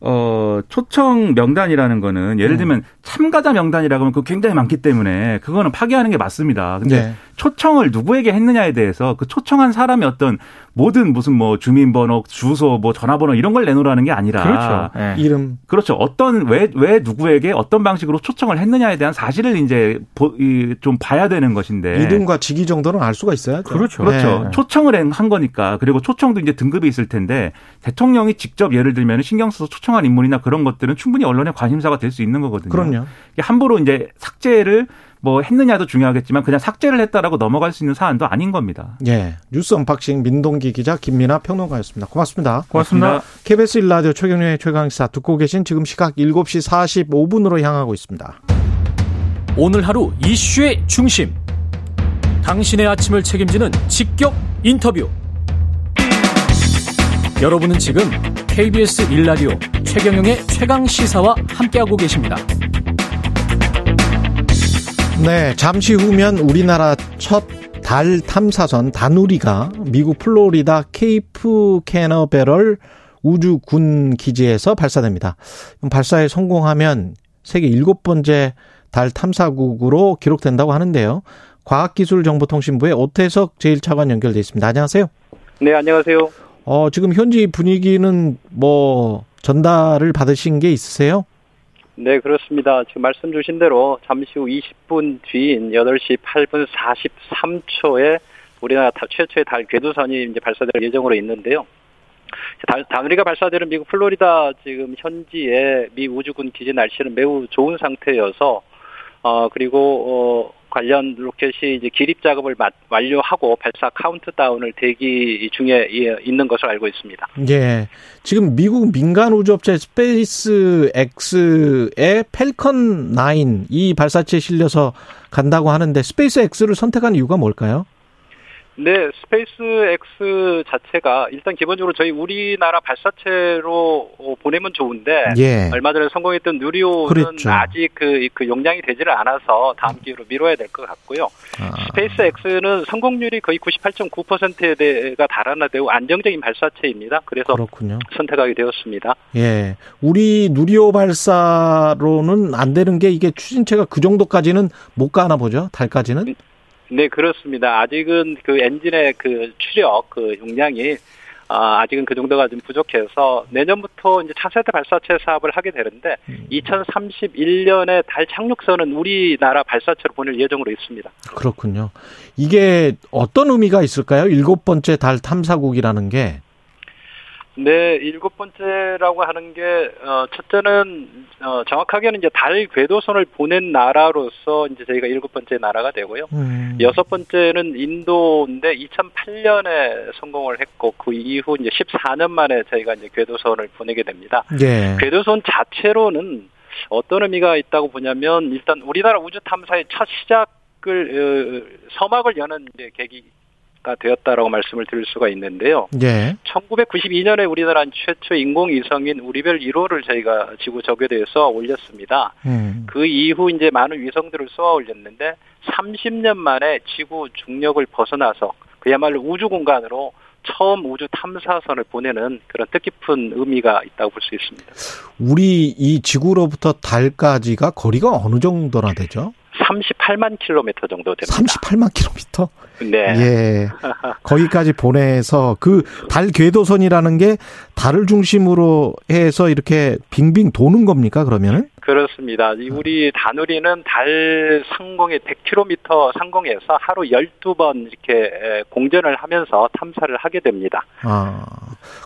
어, 초청 명단이라는 거는 예를 들면 음. 참가자 명단이라고 하면 그 굉장히 많기 때문에 그거는 파기하는 게 맞습니다. 근데 네. 초청을 누구에게 했느냐에 대해서 그 초청한 사람이 어떤 모든 무슨 뭐 주민번호, 주소, 뭐 전화번호 이런 걸 내놓으라는 게 아니라. 그렇죠. 네. 이름. 그렇죠. 어떤, 왜, 왜 누구에게 어떤 방식으로 초청을 했느냐에 대한 사실을 이제 보, 이, 좀 봐야 되는 것인데. 이름과 직위 정도는 알 수가 있어야죠. 그렇죠. 그렇죠. 네. 초청을 한 거니까. 그리고 초청도 이제 등급이 있을 텐데 대통령이 직접 예를 들면 신경 써서 초청한 인물이나 그런 것들은 충분히 언론의 관심사가 될 수 있는 거거든요. 그럼요. 함부로 이제 삭제를 뭐 했느냐도 중요하겠지만 그냥 삭제를 했다라고 넘어갈 수 있는 사안도 아닌 겁니다. 예, 뉴스 언박싱 민동기 기자 김민아 평론가였습니다. 고맙습니다. 고맙습니다. 고맙습니다. 케이비에스 일 라디오 최경영의 최강시사 듣고 계신 지금 시각 일곱 시 사십오 분으로 향하고 있습니다. 오늘 하루 이슈의 중심. 당신의 아침을 책임지는 직격 인터뷰. 여러분은 지금 케이비에스 일 라디오 최경영의 최강시사와 함께하고 계십니다. 네, 잠시 후면 우리나라 첫 달 탐사선 다누리가 미국 플로리다 케이프 캐너베럴 우주군 기지에서 발사됩니다. 발사에 성공하면 세계 일곱 번째 달 탐사국으로 기록된다고 하는데요. 과학기술정보통신부의 오태석 제일 차관 연결돼 있습니다. 안녕하세요. 네, 안녕하세요. 어, 지금 현지 분위기는 뭐 전달을 받으신 게 있으세요? 네, 그렇습니다. 지금 말씀 주신 대로 잠시 후 이십 분 뒤인 여덟 시 팔 분 사십삼 초에 우리나라 최초의 달 궤도선이 이제 발사될 예정으로 있는데요. 다누리가 발사되는 미국 플로리다 지금 현지의 미 우주군 기지 날씨는 매우 좋은 상태여서 어 그리고 어 관련 로켓이 이제 기립 작업을 마, 완료하고 발사 카운트다운을 대기 중에 있는 것을 알고 있습니다. 예. 지금 미국 민간 우주업체 스페이스X의 팰컨 구 이 발사체에 실려서 간다고 하는데 스페이스X를 선택한 이유가 뭘까요? 네, 스페이스X 자체가 일단 기본적으로 저희 우리나라 발사체로 보내면 좋은데 예. 얼마 전에 성공했던 누리호는 그랬죠. 아직 그, 그 용량이 되지를 않아서 다음 기회로 미뤄야 될 것 같고요. 아. 스페이스X는 성공률이 거의 구십팔 점 구 퍼센트가 달아나되고 안정적인 발사체입니다. 그래서 그렇군요. 선택하게 되었습니다. 예, 우리 누리호 발사로는 안 되는 게 이게 추진체가 그 정도까지는 못 가나 보죠? 달까지는? 네, 그렇습니다. 아직은 그 엔진의 그 추력, 그 용량이, 아, 아직은 그 정도가 좀 부족해서 내년부터 이제 차세대 발사체 사업을 하게 되는데, 이천삼십일 년에 달 착륙선은 우리나라 발사체로 보낼 예정으로 있습니다. 그렇군요. 이게 어떤 의미가 있을까요? 일곱 번째 달 탐사국이라는 게? 네, 일곱 번째라고 하는 게, 어, 첫째는, 어, 정확하게는 이제 달 궤도선을 보낸 나라로서 이제 저희가 일곱 번째 나라가 되고요. 음. 여섯 번째는 인도인데 이천팔 년에 성공을 했고, 그 이후 이제 십사 년 만에 저희가 이제 궤도선을 보내게 됩니다. 예. 궤도선 자체로는 어떤 의미가 있다고 보냐면, 일단 우리나라 우주 탐사의 첫 시작을, 어, 서막을 여는 이제 계기, 되었다라고 말씀을 드릴 수가 있는데요. 예. 천구백구십이 년에 우리나라 최초 인공위성인 우리별 일 호를 저희가 지구 저궤도에 쏘아 올렸습니다. 음. 그 이후 이제 많은 위성들을 쏘아 올렸는데 삼십 년 만에 지구 중력을 벗어나서 그야말로 우주 공간으로 처음 우주 탐사선을 보내는 그런 뜻깊은 의미가 있다고 볼 수 있습니다. 우리 이 지구로부터 달까지가 거리가 어느 정도나 되죠? 삼십팔만 킬로미터 정도 됩니다. 삼십팔만 킬로미터? 네. 예. 거기까지 보내서 그 달 궤도선이라는 게 달을 중심으로 해서 이렇게 빙빙 도는 겁니까, 그러면은? 그렇습니다. 우리 다누리는 달 상공에 백 킬로미터 상공에서 하루 열두 번 이렇게 공전을 하면서 탐사를 하게 됩니다. 아.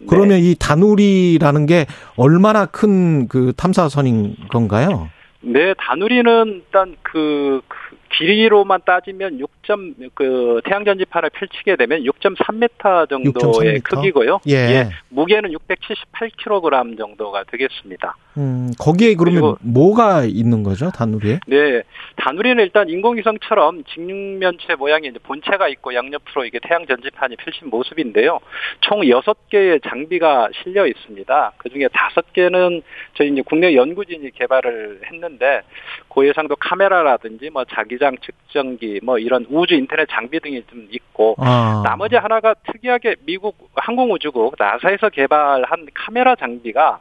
그러면 네. 이 다누리라는 게 얼마나 큰 그 탐사선인 건가요? 네, 다누리는 일단 그, 그 길이로만 따지면 육 점 그 태양 전지판을 펼치게 되면 육 점 삼 미터 정도의 육 점 삼 미터? 크기고요. 예. 예, 무게는 육백칠십팔 킬로그램 정도가 되겠습니다. 음, 거기에 그러면 뭐가 있는 거죠, 다누리에? 네, 다누리는 일단 인공위성처럼 직육면체 모양의 이제 본체가 있고 양옆으로 이게 태양 전지판이 펼친 모습인데요. 총 여섯 개의 장비가 실려 있습니다. 그 중에 다섯 개는 저희 이제 국내 연구진이 개발을 했는데. 데 고해상도 카메라라든지 뭐 자기장 측정기 뭐 이런 우주 인터넷 장비 등이 좀 있고 아. 나머지 하나가 특이하게 미국 항공우주국 나사에서 개발한 카메라 장비가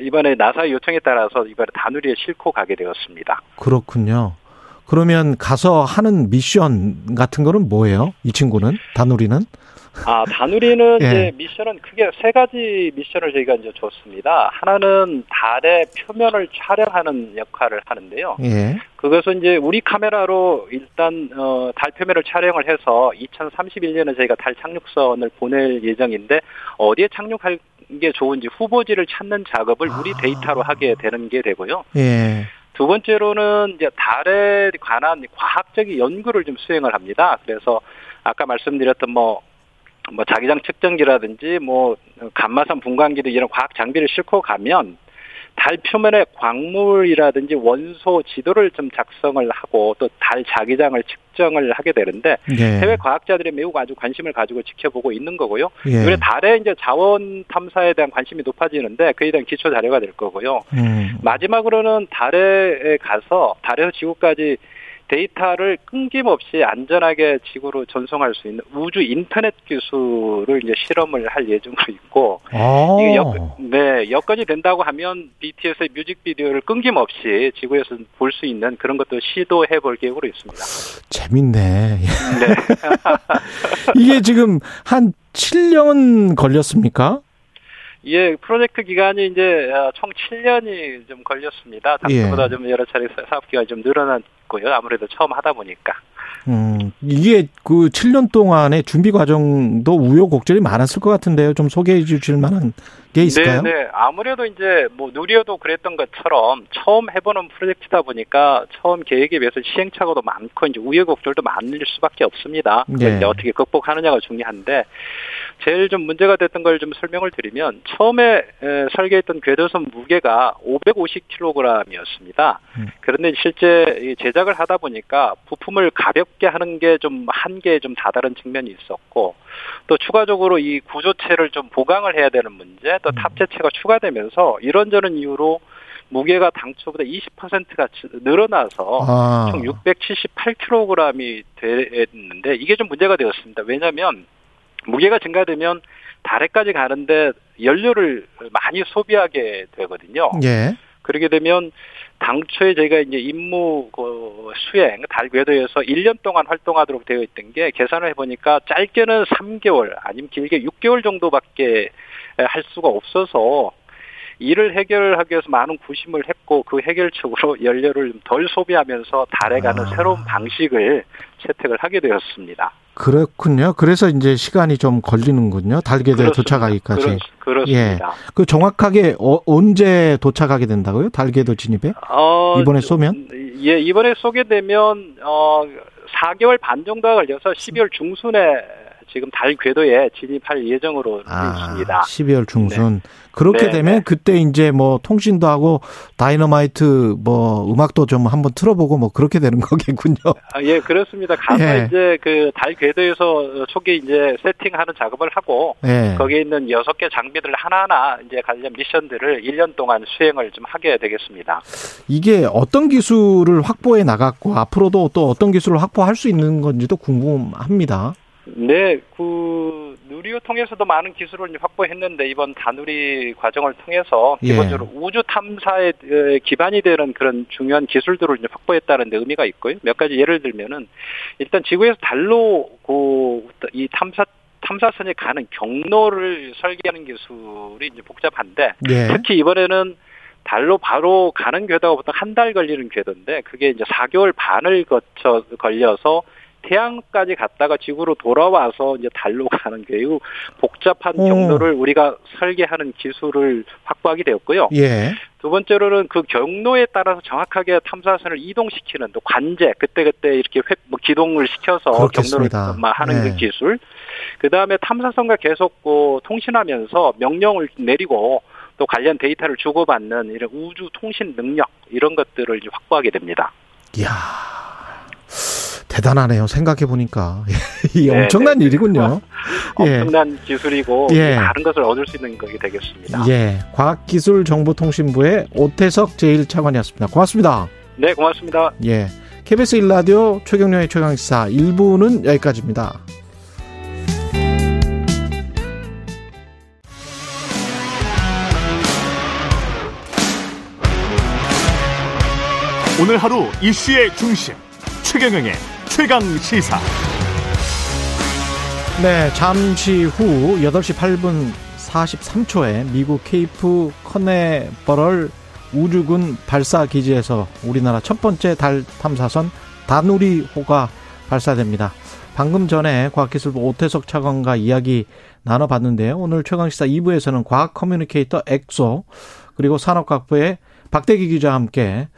이번에 나사 요청에 따라서 이번에 다누리에 싣고 가게 되었습니다. 그렇군요. 그러면 가서 하는 미션 같은 거는 뭐예요? 이 친구는 다누리는? 아, 다누리는 예. 이제 미션은 크게 세 가지 미션을 저희가 이제 줬습니다. 하나는 달의 표면을 촬영하는 역할을 하는데요. 예. 그것은 이제 우리 카메라로 일단 어, 달 표면을 촬영을 해서 이천삼십일 년에 저희가 달 착륙선을 보낼 예정인데 어디에 착륙할 게 좋은지 후보지를 찾는 작업을 아. 우리 데이터로 하게 되는 게 되고요. 예. 두 번째로는 이제 달에 관한 과학적인 연구를 좀 수행을 합니다. 그래서 아까 말씀드렸던 뭐 뭐 자기장 측정기라든지 뭐 감마선 분광기 등 이런 과학 장비를 싣고 가면 달 표면의 광물이라든지 원소 지도를 좀 작성을 하고 또 달 자기장을 측정을 하게 되는데 예. 해외 과학자들이 매우 아주 관심을 가지고 지켜보고 있는 거고요. 예. 그래 달의 이제 자원 탐사에 대한 관심이 높아지는데 그에 대한 기초 자료가 될 거고요. 음. 마지막으로는 달에 가서 달에서 지구까지 데이터를 끊김없이 안전하게 지구로 전송할 수 있는 우주 인터넷 기술을 이제 실험을 할 예정으로 있고, 이게 여, 네, 여건이 된다고 하면 비티에스의 뮤직비디오를 끊김없이 지구에서 볼 수 있는 그런 것도 시도해볼 계획으로 있습니다. 재밌네. 네. 이게 지금 한 칠 년 걸렸습니까? 예, 프로젝트 기간이 이제 총 칠 년이 좀 걸렸습니다. 당초보다 예. 좀 여러 차례 사업 기간이 좀 늘어났고요. 아무래도 처음 하다 보니까. 음, 이게 그 칠 년 동안의 준비 과정도 우여곡절이 많았을 것 같은데요. 좀 소개해 주실 만한 게 있을까요? 네, 네. 아무래도 이제 뭐 누리호도 그랬던 것처럼 처음 해보는 프로젝트다 보니까 처음 계획에 비해서 시행착오도 많고 이제 우여곡절도 많을 수밖에 없습니다. 네. 이제 어떻게 극복하느냐가 중요한데 제일 좀 문제가 됐던 걸 좀 설명을 드리면 처음에 에, 설계했던 궤도선 무게가 오백오십 킬로그램이었습니다. 음. 그런데 실제 제작을 하다 보니까 부품을 가볍게 하는 게 좀 한계에 좀 다다른 측면이 있었고, 또 추가적으로 이 구조체를 좀 보강을 해야 되는 문제, 또 탑재체가 추가되면서 이런저런 이유로 무게가 당초보다 이십 퍼센트가 늘어나서 아. 총 육백칠십팔 킬로그램이 됐는데 이게 좀 문제가 되었습니다. 왜냐하면 무게가 증가되면 달에까지 가는데 연료를 많이 소비하게 되거든요. 예. 그러게 되면 당초에 저희가 이제 임무 그 수행, 달 궤도에서 일 년 동안 활동하도록 되어 있던 게 계산을 해보니까 짧게는 삼 개월 아니면 길게 육 개월 정도밖에 할 수가 없어서 이를 해결하기 위해서 많은 고심을 했고 그 해결책으로 연료를 덜 소비하면서 달에 가는 아. 새로운 방식을 채택을 하게 되었습니다. 그렇군요. 그래서 이제 시간이 좀 걸리는군요. 달 궤도에 도착하기까지. 그렇, 그렇습니다. 예. 그 정확하게 어, 언제 도착하게 된다고요? 달 궤도 진입에? 어, 이번에 쏘면? 예, 이번에 쏘게 되면 어, 사 개월 반 정도가 걸려서 십이월 중순에 지금 달 궤도에 진입할 예정으로 아, 있습니다. 십이월 중순. 네. 그렇게 네, 되면 네. 그때 이제 뭐 통신도 하고 다이너마이트 뭐 음악도 좀 한번 틀어보고 뭐 그렇게 되는 거겠군요. 아, 예, 그렇습니다. 가서 예. 이제 그 달 궤도에서 초기 이제 세팅하는 작업을 하고 예. 거기에 있는 여섯 개 장비들을 하나하나 이제 관련 미션들을 일 년 동안 수행을 좀 하게 되겠습니다. 이게 어떤 기술을 확보해 나갔고 앞으로도 또 어떤 기술을 확보할 수 있는 건지도 궁금합니다. 네, 그 누리호 통해서도 많은 기술을 확보했는데 이번 다누리 과정을 통해서 기본적으로 예. 우주 탐사에 기반이 되는 그런 중요한 기술들을 확보했다는 데 의미가 있고요. 몇 가지 예를 들면은 일단 지구에서 달로 그 이 탐사 탐사선이 가는 경로를 설계하는 기술이 이제 복잡한데 예. 특히 이번에는 달로 바로 가는 궤도가 보통 한 달 걸리는 궤도인데 그게 이제 사 개월 반을 거쳐 걸려서 태양까지 갔다가 지구로 돌아와서 이제 달로 가는 매우 복잡한 경로를 우리가 설계하는 기술을 확보하게 되었고요. 예. 두 번째로는 그 경로에 따라서 정확하게 탐사선을 이동시키는 또 관제 그때그때 이렇게 회, 뭐 기동을 시켜서 그렇겠습니다. 경로를 하는 네. 그 기술. 그다음에 탐사선과 계속 그 통신하면서 명령을 내리고 또 관련 데이터를 주고받는 이런 우주 통신 능력 이런 것들을 이제 확보하게 됩니다. 이야. 대단하네요. 생각해 보니까 이 네, 엄청난 네, 일이군요. 네. 엄청난 기술이고 예. 다른 것을 얻을 수 있는 것이 되겠습니다. 예, 과학기술정보통신부의 오태석 제일 차관이었습니다. 고맙습니다. 네, 고맙습니다. 예, 케이비에스 일 라디오 최경영의 최강시사 일 부는 여기까지입니다. 오늘 하루 이슈의 중심 최경영의 최강시사. 네, 잠시 후 여덟 시 팔 분 사십삼 초에 미국 케이프 커네버럴 우주군 발사기지에서 우리나라 첫 번째 달 탐사선 다누리호가 발사됩니다. 방금 전에 과학기술부 오태석 차관과 이야기 나눠봤는데요. 오늘 최강시사 이 부에서는 과학 커뮤니케이터 엑소 그리고 산업과학부의 박대기 기자와 함께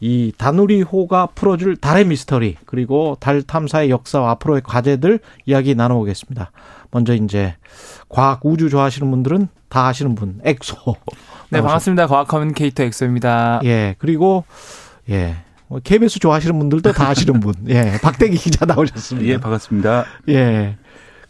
이 다누리호가 풀어줄 달의 미스터리 그리고 달 탐사의 역사와 앞으로의 과제들 이야기 나눠보겠습니다. 먼저 이제 과학 우주 좋아하시는 분들은 다 아시는 분 엑소. 네, 반갑습니다. 과학 커뮤니케이터 엑소입니다. 예, 그리고 예 케이비에스 좋아하시는 분들도 다 아시는 분. 예, 박대기 기자 나오셨습니다. 예, 반갑습니다. 예,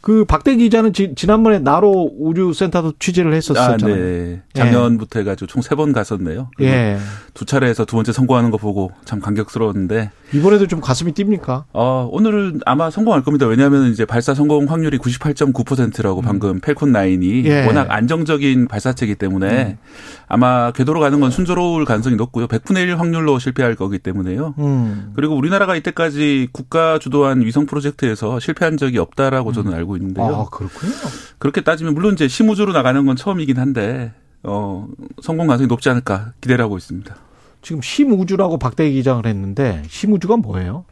그 박대기 기자는 지, 지난번에 나로 우주센터도 취재를 했었었잖아요. 아, 네. 작년부터 해가지고 총 세 번 갔었네요. 예. 두 차례에서 두 번째 성공하는 거 보고 참 감격스러웠는데 이번에도 좀 가슴이 뜁니까? 어, 오늘은 아마 성공할 겁니다. 왜냐하면 이제 발사 성공 확률이 구십팔 점 구 퍼센트라고 음. 방금 팰컨 나인이 예. 워낙 안정적인 발사체이기 때문에 음. 아마 궤도로 가는 건 순조로울 가능성이 높고요. 백분의 일 확률로 실패할 거기 때문에요. 음. 그리고 우리나라가 이때까지 국가 주도한 위성 프로젝트에서 실패한 적이 없다라고 음. 저는 알고 있는데요. 아, 그렇군요. 그렇게 따지면 물론 이제 심우주로 나가는 건 처음이긴 한데 어, 성공 가능성이 높지 않을까 기대를 하고 있습니다. 지금 심우주라고 박대기 기장을 했는데 심우주가 뭐예요?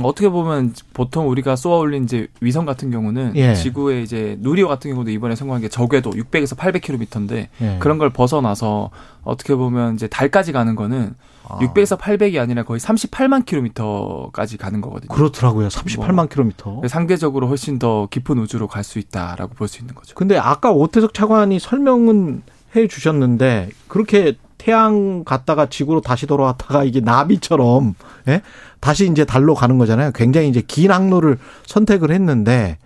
어떻게 보면 보통 우리가 쏘아올린 이제 위성 같은 경우는 예. 지구의 이제 누리호 같은 경우도 이번에 성공한 게 저궤도 육백에서 팔백 킬로미터인데 예. 그런 걸 벗어나서 어떻게 보면 이제 달까지 가는 거는 아. 육백에서 팔백이 아니라 거의 삼십팔만 킬로미터까지 가는 거거든요. 그렇더라고요. 삼십팔만 뭐 킬로미터. 상대적으로 훨씬 더 깊은 우주로 갈 수 있다라고 볼 수 있는 거죠. 근데 아까 오태석 차관이 설명은 해 주셨는데 그렇게 태양 갔다가 지구로 다시 돌아왔다가 이게 나비처럼 예? 다시 이제 달로 가는 거잖아요. 굉장히 이제 긴 항로를 선택을 했는데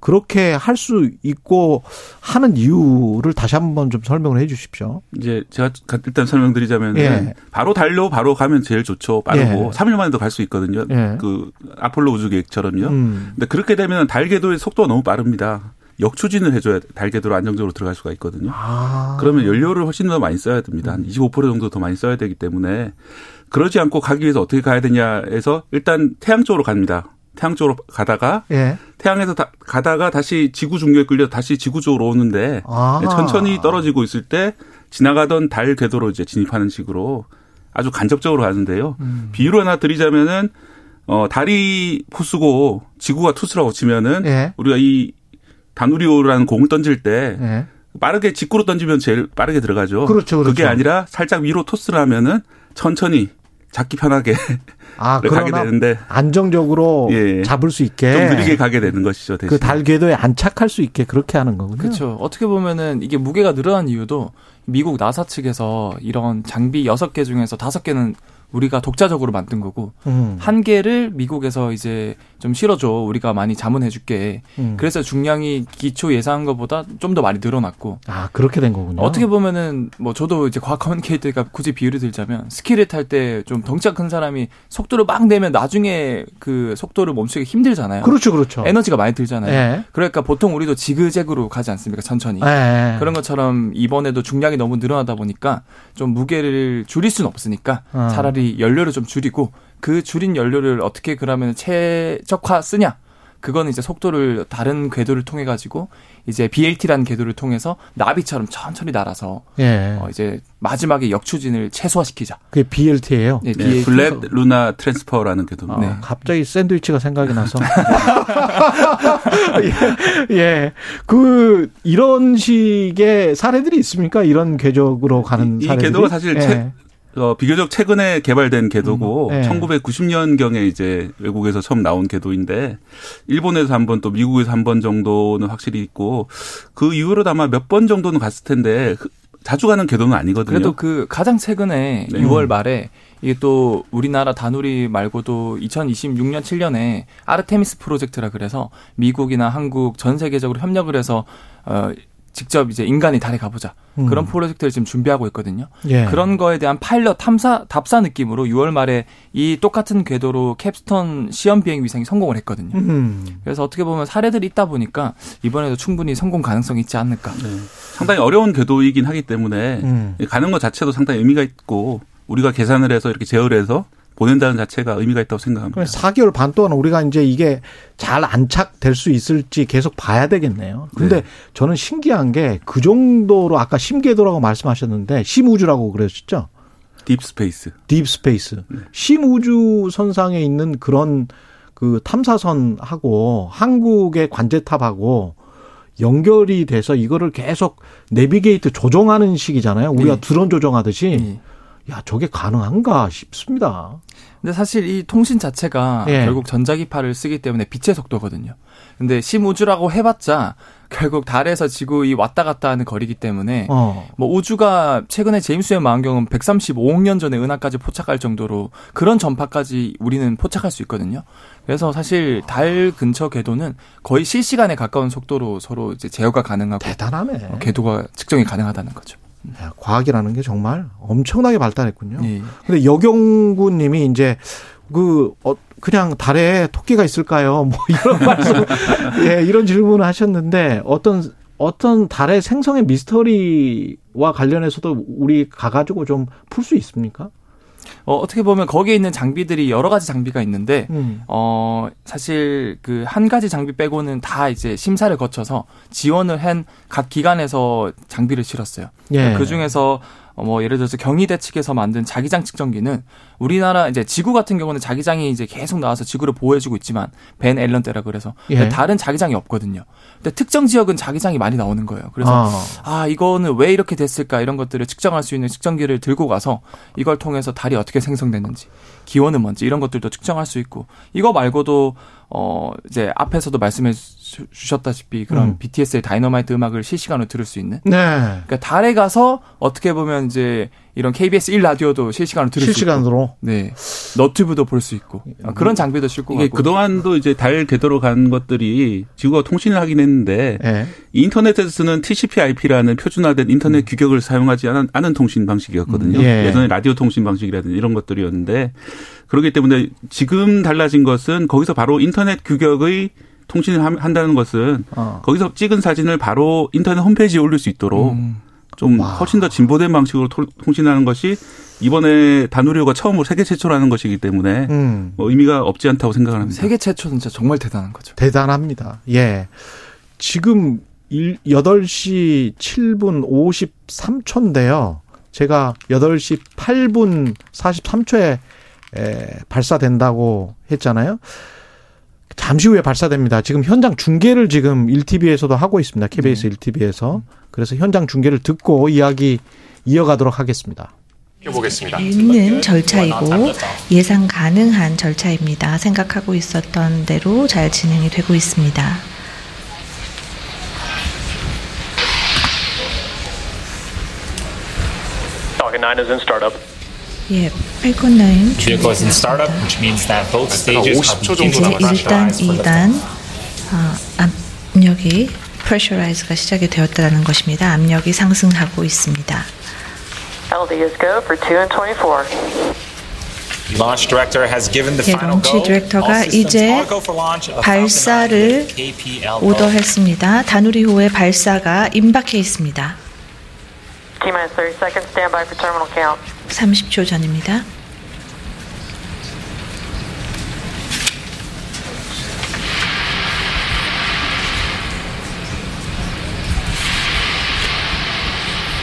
그렇게 할 수 있고 하는 이유를 다시 한번 좀 설명을 해 주십시오. 이제 제가 일단 설명드리자면 예. 바로 달로 바로 가면 제일 좋죠. 빠르고 예. 삼 일 만에도 갈 수 있거든요. 예. 그 아폴로 우주 계획처럼요. 음. 근데 그렇게 되면 달 궤도의 속도가 너무 빠릅니다. 역추진을 해줘야 달 궤도로 안정적으로 들어갈 수가 있거든요. 아. 그러면 연료를 훨씬 더 많이 써야 됩니다. 한 이십오 퍼센트 정도 더 많이 써야 되기 때문에 그러지 않고 가기 위해서 어떻게 가야 되냐 해서 일단 태양 쪽으로 갑니다. 태양 쪽으로 가다가 예. 태양에서 다, 가다가 다시 지구 중력에 끌려서 다시 지구 쪽으로 오는데 아. 천천히 떨어지고 있을 때 지나가던 달 궤도로 이제 진입하는 식으로 아주 간접적으로 가는데요. 음. 비유를 하나 드리자면은 어, 달이 포수고 지구가 투수라고 치면은 예. 우리가 이 다누리호라는 공을 던질 때 네. 빠르게 직구로 던지면 제일 빠르게 들어가죠. 그렇죠, 그렇죠. 그게 아니라 살짝 위로 토스를 하면은 천천히 잡기 편하게 아, 가게 되는데 안정적으로 예, 잡을 수 있게 좀 느리게 가게 되는 것이죠. 대신. 그 달 궤도에 안착할 수 있게 그렇게 하는 거군요. 그렇죠. 어떻게 보면은 이게 무게가 늘어난 이유도 미국 나사 측에서 이런 장비 여섯 개 중에서 다섯 개는 우리가 독자적으로 만든 거고 음. 한 개를 미국에서 이제 좀 실어줘 우리가 많이 자문해줄게 음. 그래서 중량이 기초 예상한 것보다 좀 더 많이 늘어났고 아 그렇게 된 거군요. 어떻게 보면은 뭐 저도 이제 과학 커뮤니케이터가 굳이 비유를 들자면 스키를 탈 때 좀 덩치가 큰 사람이 속도를 막 내면 나중에 그 속도를 멈추기 힘들잖아요. 그렇죠, 그렇죠. 에너지가 많이 들잖아요. 예. 그러니까 보통 우리도 지그재그로 가지 않습니까? 천천히 예. 그런 것처럼 이번에도 중량이 너무 늘어나다 보니까 좀 무게를 줄일 수는 없으니까 음. 차라리 연료를 좀 줄이고 그 줄인 연료를 어떻게 그러면 최적화 쓰냐? 그거는 이제 속도를 다른 궤도를 통해 가지고 이제 비엘티라는 궤도를 통해서 나비처럼 천천히 날아서 예. 어 이제 마지막에 역추진을 최소화시키자. 그게 비엘티예요. 네, 비엘티. 네, 블랙 루나 트랜스퍼라는 궤도입니다. 아, 네. 갑자기 샌드위치가 생각이 나서. 예, 예. 그 이런 식의 사례들이 있습니까? 이런 궤적으로 가는 사례들이. 이 궤도가 사실 예. 최 어, 비교적 최근에 개발된 궤도고 음, 네. 천구백구십 년경에 이제 외국에서 처음 나온 궤도인데 일본에서 한 번 또 미국에서 한 번 정도는 확실히 있고 그 이후로도 아마 몇 번 정도는 갔을 텐데 자주 가는 궤도는 아니거든요. 그래도 그 가장 최근에 네. 유월 말에 이게 또 우리나라 다누리 말고도 이천이십육 년 칠 년에 아르테미스 프로젝트라 그래서 미국이나 한국 전 세계적으로 협력을 해서 어 직접 이제 인간이 달에 가보자. 음. 그런 프로젝트를 지금 준비하고 있거든요. 예. 그런 거에 대한 파일럿 탐사, 답사 느낌으로 유월 말에 이 똑같은 궤도로 캡스톤 시험 비행 위상이 성공을 했거든요. 음. 그래서 어떻게 보면 사례들이 있다 보니까 이번에도 충분히 성공 가능성이 있지 않을까. 네. 상당히 어려운 궤도이긴 하기 때문에 음. 가는 것 자체도 상당히 의미가 있고 우리가 계산을 해서 이렇게 제어해서 보낸다는 자체가 의미가 있다고 생각합니다. 사 개월 반 동안 우리가 이제 이게 잘 안착될 수 있을지 계속 봐야 되겠네요. 근데 네. 저는 신기한 게 그 정도로 아까 심궤도라고 말씀하셨는데 심우주라고 그러셨죠? 딥스페이스. 딥스페이스. 네. 심우주 선상에 있는 그런 그 탐사선하고 한국의 관제탑하고 연결이 돼서 이거를 계속 내비게이트 조정하는 식이잖아요. 우리가 네. 드론 조정하듯이. 네. 야, 저게 가능한가 싶습니다. 근데 사실 이 통신 자체가 예. 결국 전자기파를 쓰기 때문에 빛의 속도거든요. 근데 심우주라고 해봤자 결국 달에서 지구 이 왔다 갔다 하는 거리기 때문에 어. 뭐 우주가 최근에 제임스 웹 망원경은 백삼십오억 년 전에 은하까지 포착할 정도로 그런 전파까지 우리는 포착할 수 있거든요. 그래서 사실 달 근처 궤도는 거의 실시간에 가까운 속도로 서로 이제 제어가 가능하고 대단하네. 궤도가 측정이 가능하다는 거죠. 야, 과학이라는 게 정말 엄청나게 발달했군요. 그런데 예. 여경구 님이 이제 그 어, 그냥 달에 토끼가 있을까요? 뭐 이런 말씀, 예, 이런 질문을 하셨는데 어떤 어떤 달의 생성의 미스터리와 관련해서도 우리 가가지고 좀 풀 수 있습니까? 어, 어떻게 보면 거기에 있는 장비들이 여러 가지 장비가 있는데, 음. 어, 사실 그 한 가지 장비 빼고는 다 이제 심사를 거쳐서 지원을 한 각 기관에서 장비를 실었어요. 예. 그 중에서 뭐 예를 들어서 경희대 측에서 만든 자기장 측정기는 우리나라 이제 지구 같은 경우는 자기장이 이제 계속 나와서 지구를 보호해주고 있지만 벤 앨런 때라 그래서 예. 다른 자기장이 없거든요. 근데 특정 지역은 자기장이 많이 나오는 거예요. 그래서 아. 아 이거는 왜 이렇게 됐을까 이런 것들을 측정할 수 있는 측정기를 들고 가서 이걸 통해서 달이 어떻게 생성됐는지 기온은 뭔지 이런 것들도 측정할 수 있고 이거 말고도 어 이제 앞에서도 말씀해 주셨다시피 그런 음. 비티에스의 다이너마이트 음악을 실시간으로 들을 수 있는. 네. 그러니까 달에 가서 어떻게 보면 이제 이런 케이비에스 일 라디오도 실시간으로 들을 실시간으로. 수 있고. 실시간으로. 네. 너튜브도 볼 수 있고. 아, 그런 장비도 싣고 가고. 이게 그동안도 이제 달 궤도로 간 것들이 지구와 통신을 하긴 했는데 네. 인터넷에서는 티씨피 아이피라는 표준화된 인터넷 음. 규격을 사용하지 않은, 않은 통신 방식이었거든요. 음. 예. 예전에 라디오 통신 방식이라든지 이런 것들이었는데 그렇기 때문에 지금 달라진 것은 거기서 바로 인터넷 규격의 통신을 한다는 것은 어. 거기서 찍은 사진을 바로 인터넷 홈페이지에 올릴 수 있도록 음. 좀 와. 훨씬 더 진보된 방식으로 통신하는 것이 이번에 다누리호가 처음으로 세계 최초로 하는 것이기 때문에 음. 뭐 의미가 없지 않다고 생각을 합니다. 세계 최초는 진짜 정말 대단한 거죠. 대단합니다. 예. 지금 여덟 시 칠 분 오십삼 초인데요. 제가 여덟 시 팔 분 사십삼 초에 발사된다고 했잖아요. 잠시 후에 발사됩니다. 지금 현장 중계를 지금 일 티비에서도 하고 있습니다. 케이비에스 네. 일 티비에서. 그래서 현장 중계를 듣고 이야기 이어가도록 하겠습니다. 있는 절차이고 예상 가능한 절차입니다. 생각하고 있었던 대로 잘 진행이 되고 있습니다. 팰컨 나인 is in startup. 예, 팰컨 나인 준비했습니다. 일단, 이단 어, 압력이 pressurize가 시작이 되었다는 것입니다. 압력이 상승하고 있습니다. Launch director has given the final go. 예, 런치 디렉터가 이제 발사를 오더했습니다. 다누리호의 발사가 임박해 있습니다. 티 마이너스 삼십 세컨드 standby for terminal count. 삼십 초 전입니다.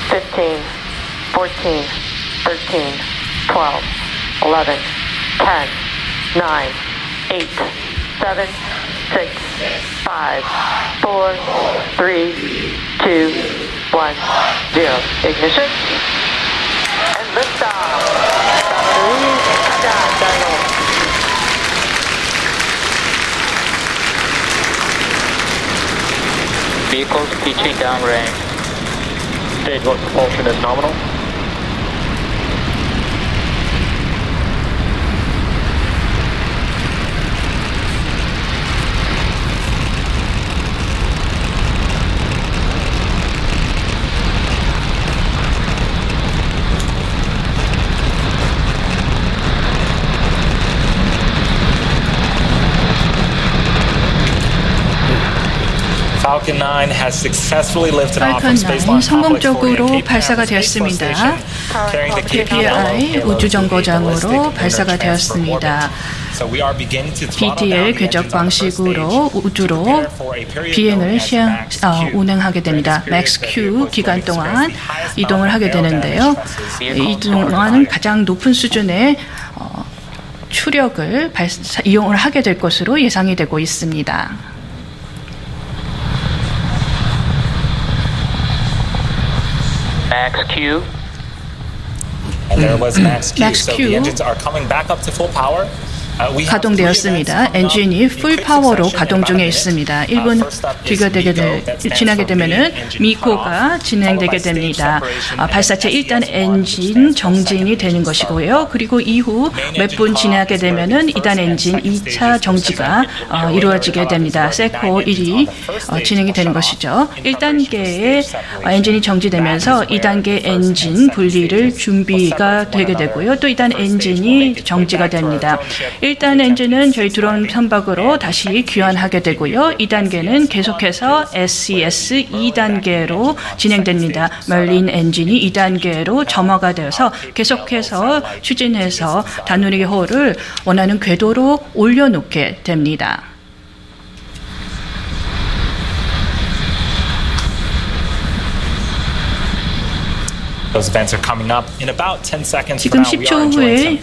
fifteen, fourteen, thirteen, twelve, eleven, ten, nine, eight, seven, six, five, four, three, two, one, zero. Ignition. And lift off. Vehicles P G downrange. Stage one propulsion is nominal. 팰컨 나인 성공적으로 발사가 되었습니다. 케이피아이 우주정거장으로 발사가 되었습니다. 비디엘 궤적 방식으로 우주로 비행을 시행, 어, 운행하게 됩니다. 맥스 큐 기간 동안 이동을 하게 되는데요. 이 동안은 가장 높은 수준의 어, 추력을 발사, 이용을 하게 될 것으로 예상이 되고 있습니다. 맥스 큐. And there was 맥스 큐. So the engines are coming back up to full power. 가동되었습니다. 엔진이 풀 파워로 가동 중에 있습니다. 일 분 뒤가 되게 되, 지나게 되면은 미코가 진행되게 됩니다. 아, 발사체 일단 엔진 정진이 되는 것이고요. 그리고 이후 몇 분 지나게 되면은 이 단 엔진 이 차 정지가 어, 이루어지게 됩니다. 세코 일이 어, 진행이 되는 것이죠. 일 단계의 엔진이 정지되면서 이 단계 엔진 분리를 준비가 되게 되고요. 또 이 단 엔진이 정지가 됩니다. 일 단 엔진은 저희 드론 선박으로 다시 귀환하게 되고요. 이 단계는 계속해서 에스이에스 이 단계로 진행됩니다. 멀린 엔진이 이 단계로 점화가 되어서 계속해서 추진해서 다누리호를 원하는 궤도로 올려놓게 됩니다. 지금 십 초 후에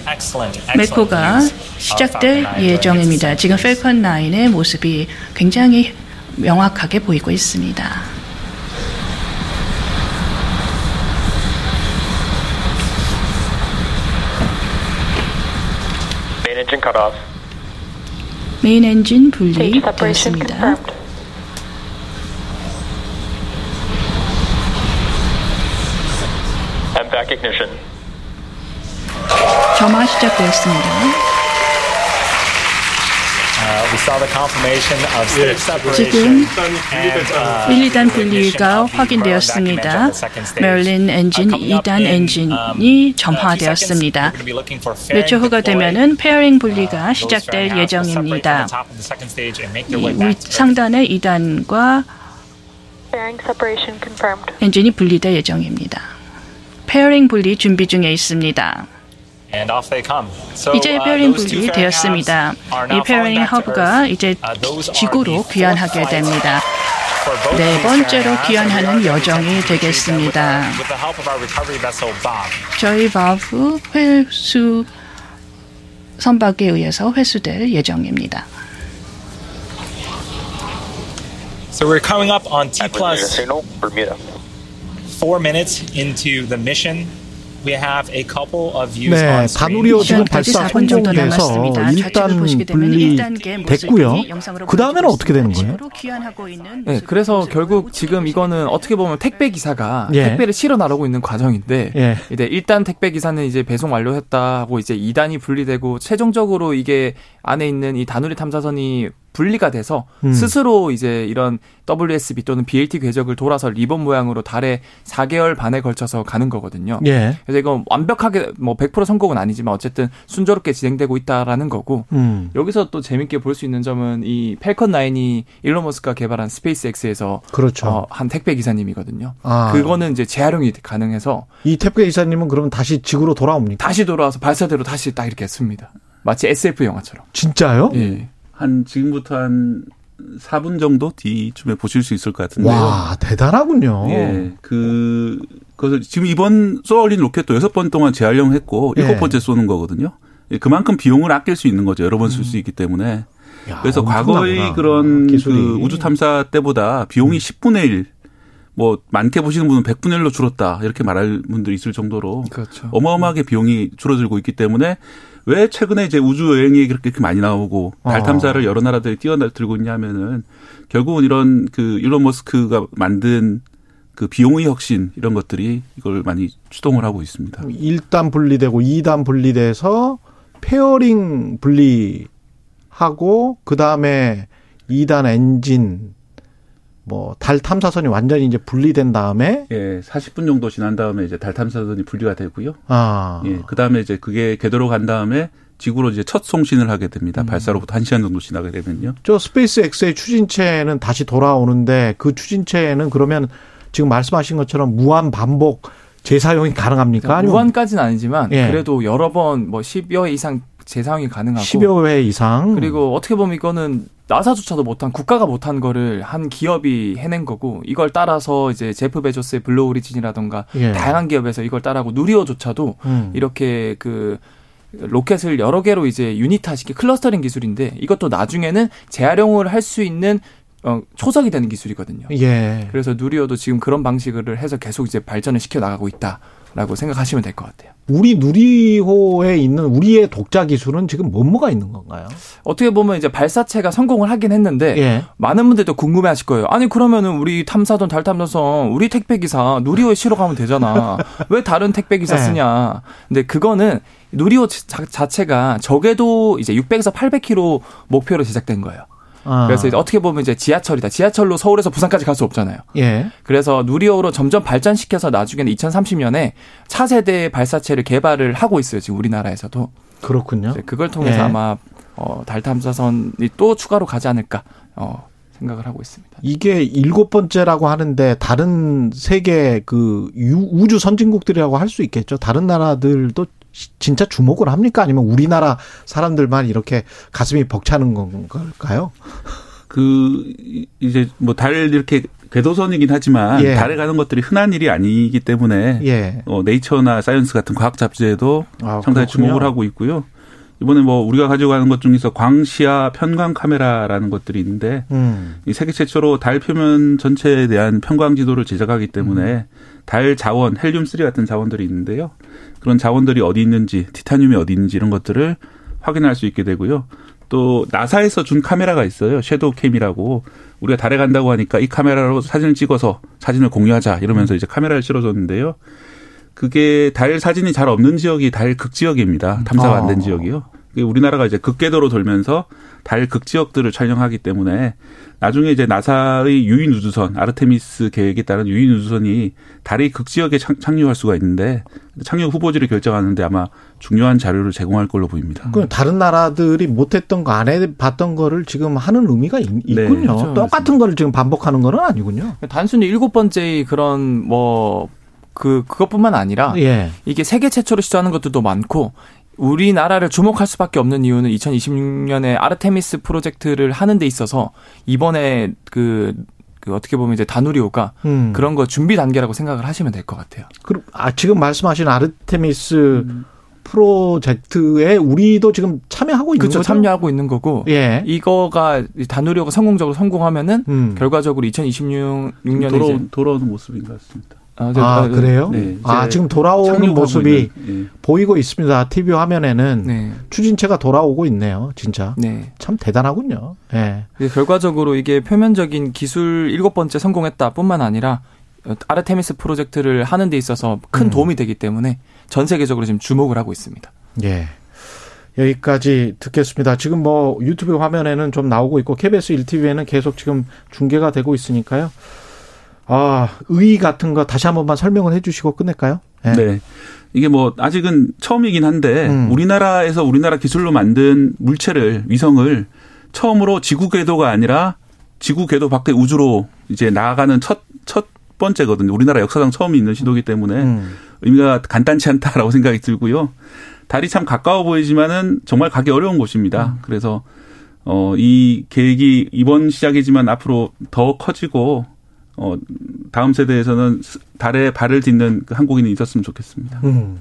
메코가 시작될 예정입니다. 지금 팰컨 구의 모습이 굉장히 명확하게 보이고 있습니다. 메인 엔진 분리 됐습니다. 점화 시작되었습니다. 지금 일, 이 단 분리가 확인되었습니다. 멀린 엔진, 이 단 엔진이 점화되었습니다. 몇 초 후가 되면은 페어링 분리가 시작될 예정입니다. 이 상단의 이 단과 엔진이 분리될 예정입니다. 페어링 분리 준비 중에 있습니다. 이제 페어링 분리 되었습니다. 이 페어링 허브가 이제 지구로 귀환하게 됩니다. 네 번째로 귀환하는 여정이 되겠습니다. 저희 바브 회수 선박에 의해서 회수될 예정입니다. So we're coming up on T plus four minutes into the mission. 네, 다누리호 지금 발사 성공돼서 일 단 분리됐고요. 그 다음에는 어떻게 되는 거예요? 네, 그래서 결국 지금 이거는 어떻게 보면 택배 기사가 예. 택배를 실어 나르고 있는 과정인데, 예. 이제 일 단 택배 기사는 이제 배송 완료했다 하고 이제 이 단이 분리되고 최종적으로 이게 안에 있는 이 다누리 탐사선이 분리가 돼서 음. 스스로 이제 이런 더블유에스비 또는 비엘티 궤적을 돌아서 리본 모양으로 달에 사 개월 반에 걸쳐서 가는 거거든요. 예. 그래서 이건 완벽하게 뭐 백 퍼센트 성공은 아니지만 어쨌든 순조롭게 진행되고 있다라는 거고 음. 여기서 또 재밌게 볼 수 있는 점은 이 팰컨 구이 일론 머스크가 개발한 스페이스X에서 그렇죠. 어, 한 택배 기사님이거든요. 아. 그거는 이제 재활용이 가능해서 이 택배 기사님은 그러면 다시 지구로 돌아옵니까? 다시 돌아와서 발사대로 다시 딱 이렇게 했습니다. 마치 에스에프 영화처럼. 진짜요? 예. 한 지금부터 한 사 분 정도 뒤쯤에 보실 수 있을 것 같은데요. 와, 대단하군요. 예, 그 그래서 지금 이번 쏘아 올린 로켓도 여섯 번 동안 재활용했고 예. 일곱 번째 쏘는 거거든요. 예, 그만큼 비용을 아낄 수 있는 거죠. 여러 번 쓸 수 있기 때문에. 야, 그래서 과거의 그런 그 우주 탐사 때보다 비용이 음. 십분의 일, 뭐 많게 보시는 분은 백분의 일로 줄었다 이렇게 말할 분들이 있을 정도로 그렇죠. 어마어마하게 비용이 줄어들고 있기 때문에. 왜 최근에 이제 우주 여행이 그렇게 많이 나오고 달 탐사를 여러 나라들이 뛰어들고 있냐면은 결국은 이런 그 일론 머스크가 만든 그 비용의 혁신 이런 것들이 이걸 많이 추동을 하고 있습니다. 일 단 분리되고 이 단 분리돼서 페어링 분리하고 그 다음에 이 단 엔진 뭐 달 탐사선이 완전히 이제 분리된 다음에 예, 사십 분 정도 지난 다음에 이제 달 탐사선이 분리가 되고요. 아. 예. 그다음에 이제 그게 궤도로 간 다음에 지구로 이제 첫 송신을 하게 됩니다. 음. 발사로부터 한 시간 정도 지나게 되면요. 저 스페이스X의 추진체는 다시 돌아오는데 그 추진체는 그러면 지금 말씀하신 것처럼 무한 반복 재사용이 가능합니까? 그러니까 무한까지는 아니지만 예. 그래도 여러 번 뭐 십여 회 이상 재사용이 가능하고 십여 회 이상. 그리고 어떻게 보면 이거는 나사조차도 못한 국가가 못한 거를 한 기업이 해낸 거고 이걸 따라서 이제 제프 베조스의 블루 오리진이라든가 예. 다양한 기업에서 이걸 따라하고 누리호조차도 음. 이렇게 그 로켓을 여러 개로 이제 유닛화시킨 클러스터링 기술인데 이것도 나중에는 재활용을 할 수 있는 어, 초석이 되는 기술이거든요. 예. 그래서 누리호도 지금 그런 방식을 해서 계속 이제 발전을 시켜 나가고 있다. 라고 생각하시면 될 것 같아요. 우리 누리호에 있는 우리의 독자 기술은 지금 뭐뭐가 있는 건가요? 어떻게 보면 이제 발사체가 성공을 하긴 했는데 예. 많은 분들도 궁금해하실 거예요. 아니 그러면은 우리 탐사선 달 탐사선 우리 택배 기사 누리호에 실어 가면 되잖아. 왜 다른 택배 기사 쓰냐? 근데 그거는 누리호 자, 자체가 적게도 이제 육백에서 팔백 킬로미터 목표로 제작된 거예요. 그래서 이제 어떻게 보면 이제 지하철이다. 지하철로 서울에서 부산까지 갈 수 없잖아요. 예. 그래서 누리호로 점점 발전시켜서 나중에는 이천삼십 년에 차세대 발사체를 개발을 하고 있어요. 지금 우리나라에서도. 그렇군요. 그걸 통해서 예. 아마 어, 달 탐사선이 또 추가로 가지 않을까 어, 생각을 하고 있습니다. 이게 일곱 번째라고 하는데 다른 세계 그 우주 선진국들이라고 할 수 있겠죠. 다른 나라들도. 진짜 주목을 합니까? 아니면 우리나라 사람들만 이렇게 가슴이 벅차는 건가요? 그, 이제 뭐 달 이렇게 궤도선이긴 하지만 예. 달에 가는 것들이 흔한 일이 아니기 때문에 예. 어, 네이처나 사이언스 같은 과학 잡지에도 아, 상당히 그렇군요. 주목을 하고 있고요. 이번에 뭐 우리가 가지고 가는 것 중에서 광시야 편광 카메라라는 것들이 있는데 음. 이 세계 최초로 달 표면 전체에 대한 편광 지도를 제작하기 때문에 달 자원, 헬륨 쓰리 같은 자원들이 있는데요. 그런 자원들이 어디 있는지, 티타늄이 어디 있는지 이런 것들을 확인할 수 있게 되고요. 또 나사에서 준 카메라가 있어요. 섀도우 캠이라고. 우리가 달에 간다고 하니까 이 카메라로 사진을 찍어서 사진을 공유하자 이러면서 이제 카메라를 실어줬는데요. 그게 달 사진이 잘 없는 지역이 달 극지역입니다. 탐사가 안 된 아. 지역이요. 우리나라가 이제 극궤도로 돌면서 달 극지역들을 촬영하기 때문에 나중에 이제 나사의 유인 우주선, 아르테미스 계획에 따른 유인 우주선이 달의 극지역에 착륙할 수가 있는데 착륙 후보지를 결정하는데 아마 중요한 자료를 제공할 걸로 보입니다. 그럼 다른 나라들이 못했던 거 안 해봤던 거를 지금 하는 의미가 있, 있군요. 네, 그렇죠. 똑같은 거를 지금 반복하는 건 아니군요. 단순히 일곱 번째의 그런 뭐 그 그것뿐만 아니라 예. 이게 세계 최초로 시도하는 것들도 많고. 우리나라를 주목할 수밖에 없는 이유는 이천이십육 년에 아르테미스 프로젝트를 하는 데 있어서 이번에 그, 그 어떻게 보면 이제 다누리호가 음. 그런 거 준비 단계라고 생각을 하시면 될 것 같아요. 그럼 아, 지금 말씀하신 아르테미스 음. 프로젝트에 우리도 지금 참여하고 있는 그렇죠, 거죠? 참여하고 있는 거고 예. 이거가 다누리호가 성공적으로 성공하면은 음. 결과적으로 이천이십육 년에 돌아, 이제 돌아오는 모습인 것 같습니다. 아, 아 그래요? 네, 아 지금 돌아오는 모습이 네. 보이고 있습니다. 티비 화면에는 네. 추진체가 돌아오고 있네요. 진짜 네. 참 대단하군요. 네. 결과적으로 이게 표면적인 기술 일곱 번째 성공했다뿐만 아니라 아르테미스 프로젝트를 하는 데 있어서 큰 음. 도움이 되기 때문에 전 세계적으로 지금 주목을 하고 있습니다. 예. 여기까지 듣겠습니다. 지금 뭐 유튜브 화면에는 좀 나오고 있고 케이비에스 일 티비에는 계속 지금 중계가 되고 있으니까요. 아, 의의 같은 거 다시 한 번만 설명을 해 주시고 끝낼까요? 네. 네. 이게 뭐 아직은 처음이긴 한데 음. 우리나라에서 우리나라 기술로 만든 물체를 위성을 처음으로 지구 궤도가 아니라 지구 궤도 밖의 우주로 이제 나아가는 첫 첫 번째거든요. 우리나라 역사상 처음 있는 시도이기 때문에 음. 의미가 간단치 않다라고 생각이 들고요. 달이 참 가까워 보이지만은 정말 가기 어려운 곳입니다. 음. 그래서 어, 이 계획이 이번 시작이지만 앞으로 더 커지고 어, 다음 세대에서는 달에 발을 딛는 한국인이 있었으면 좋겠습니다. 음.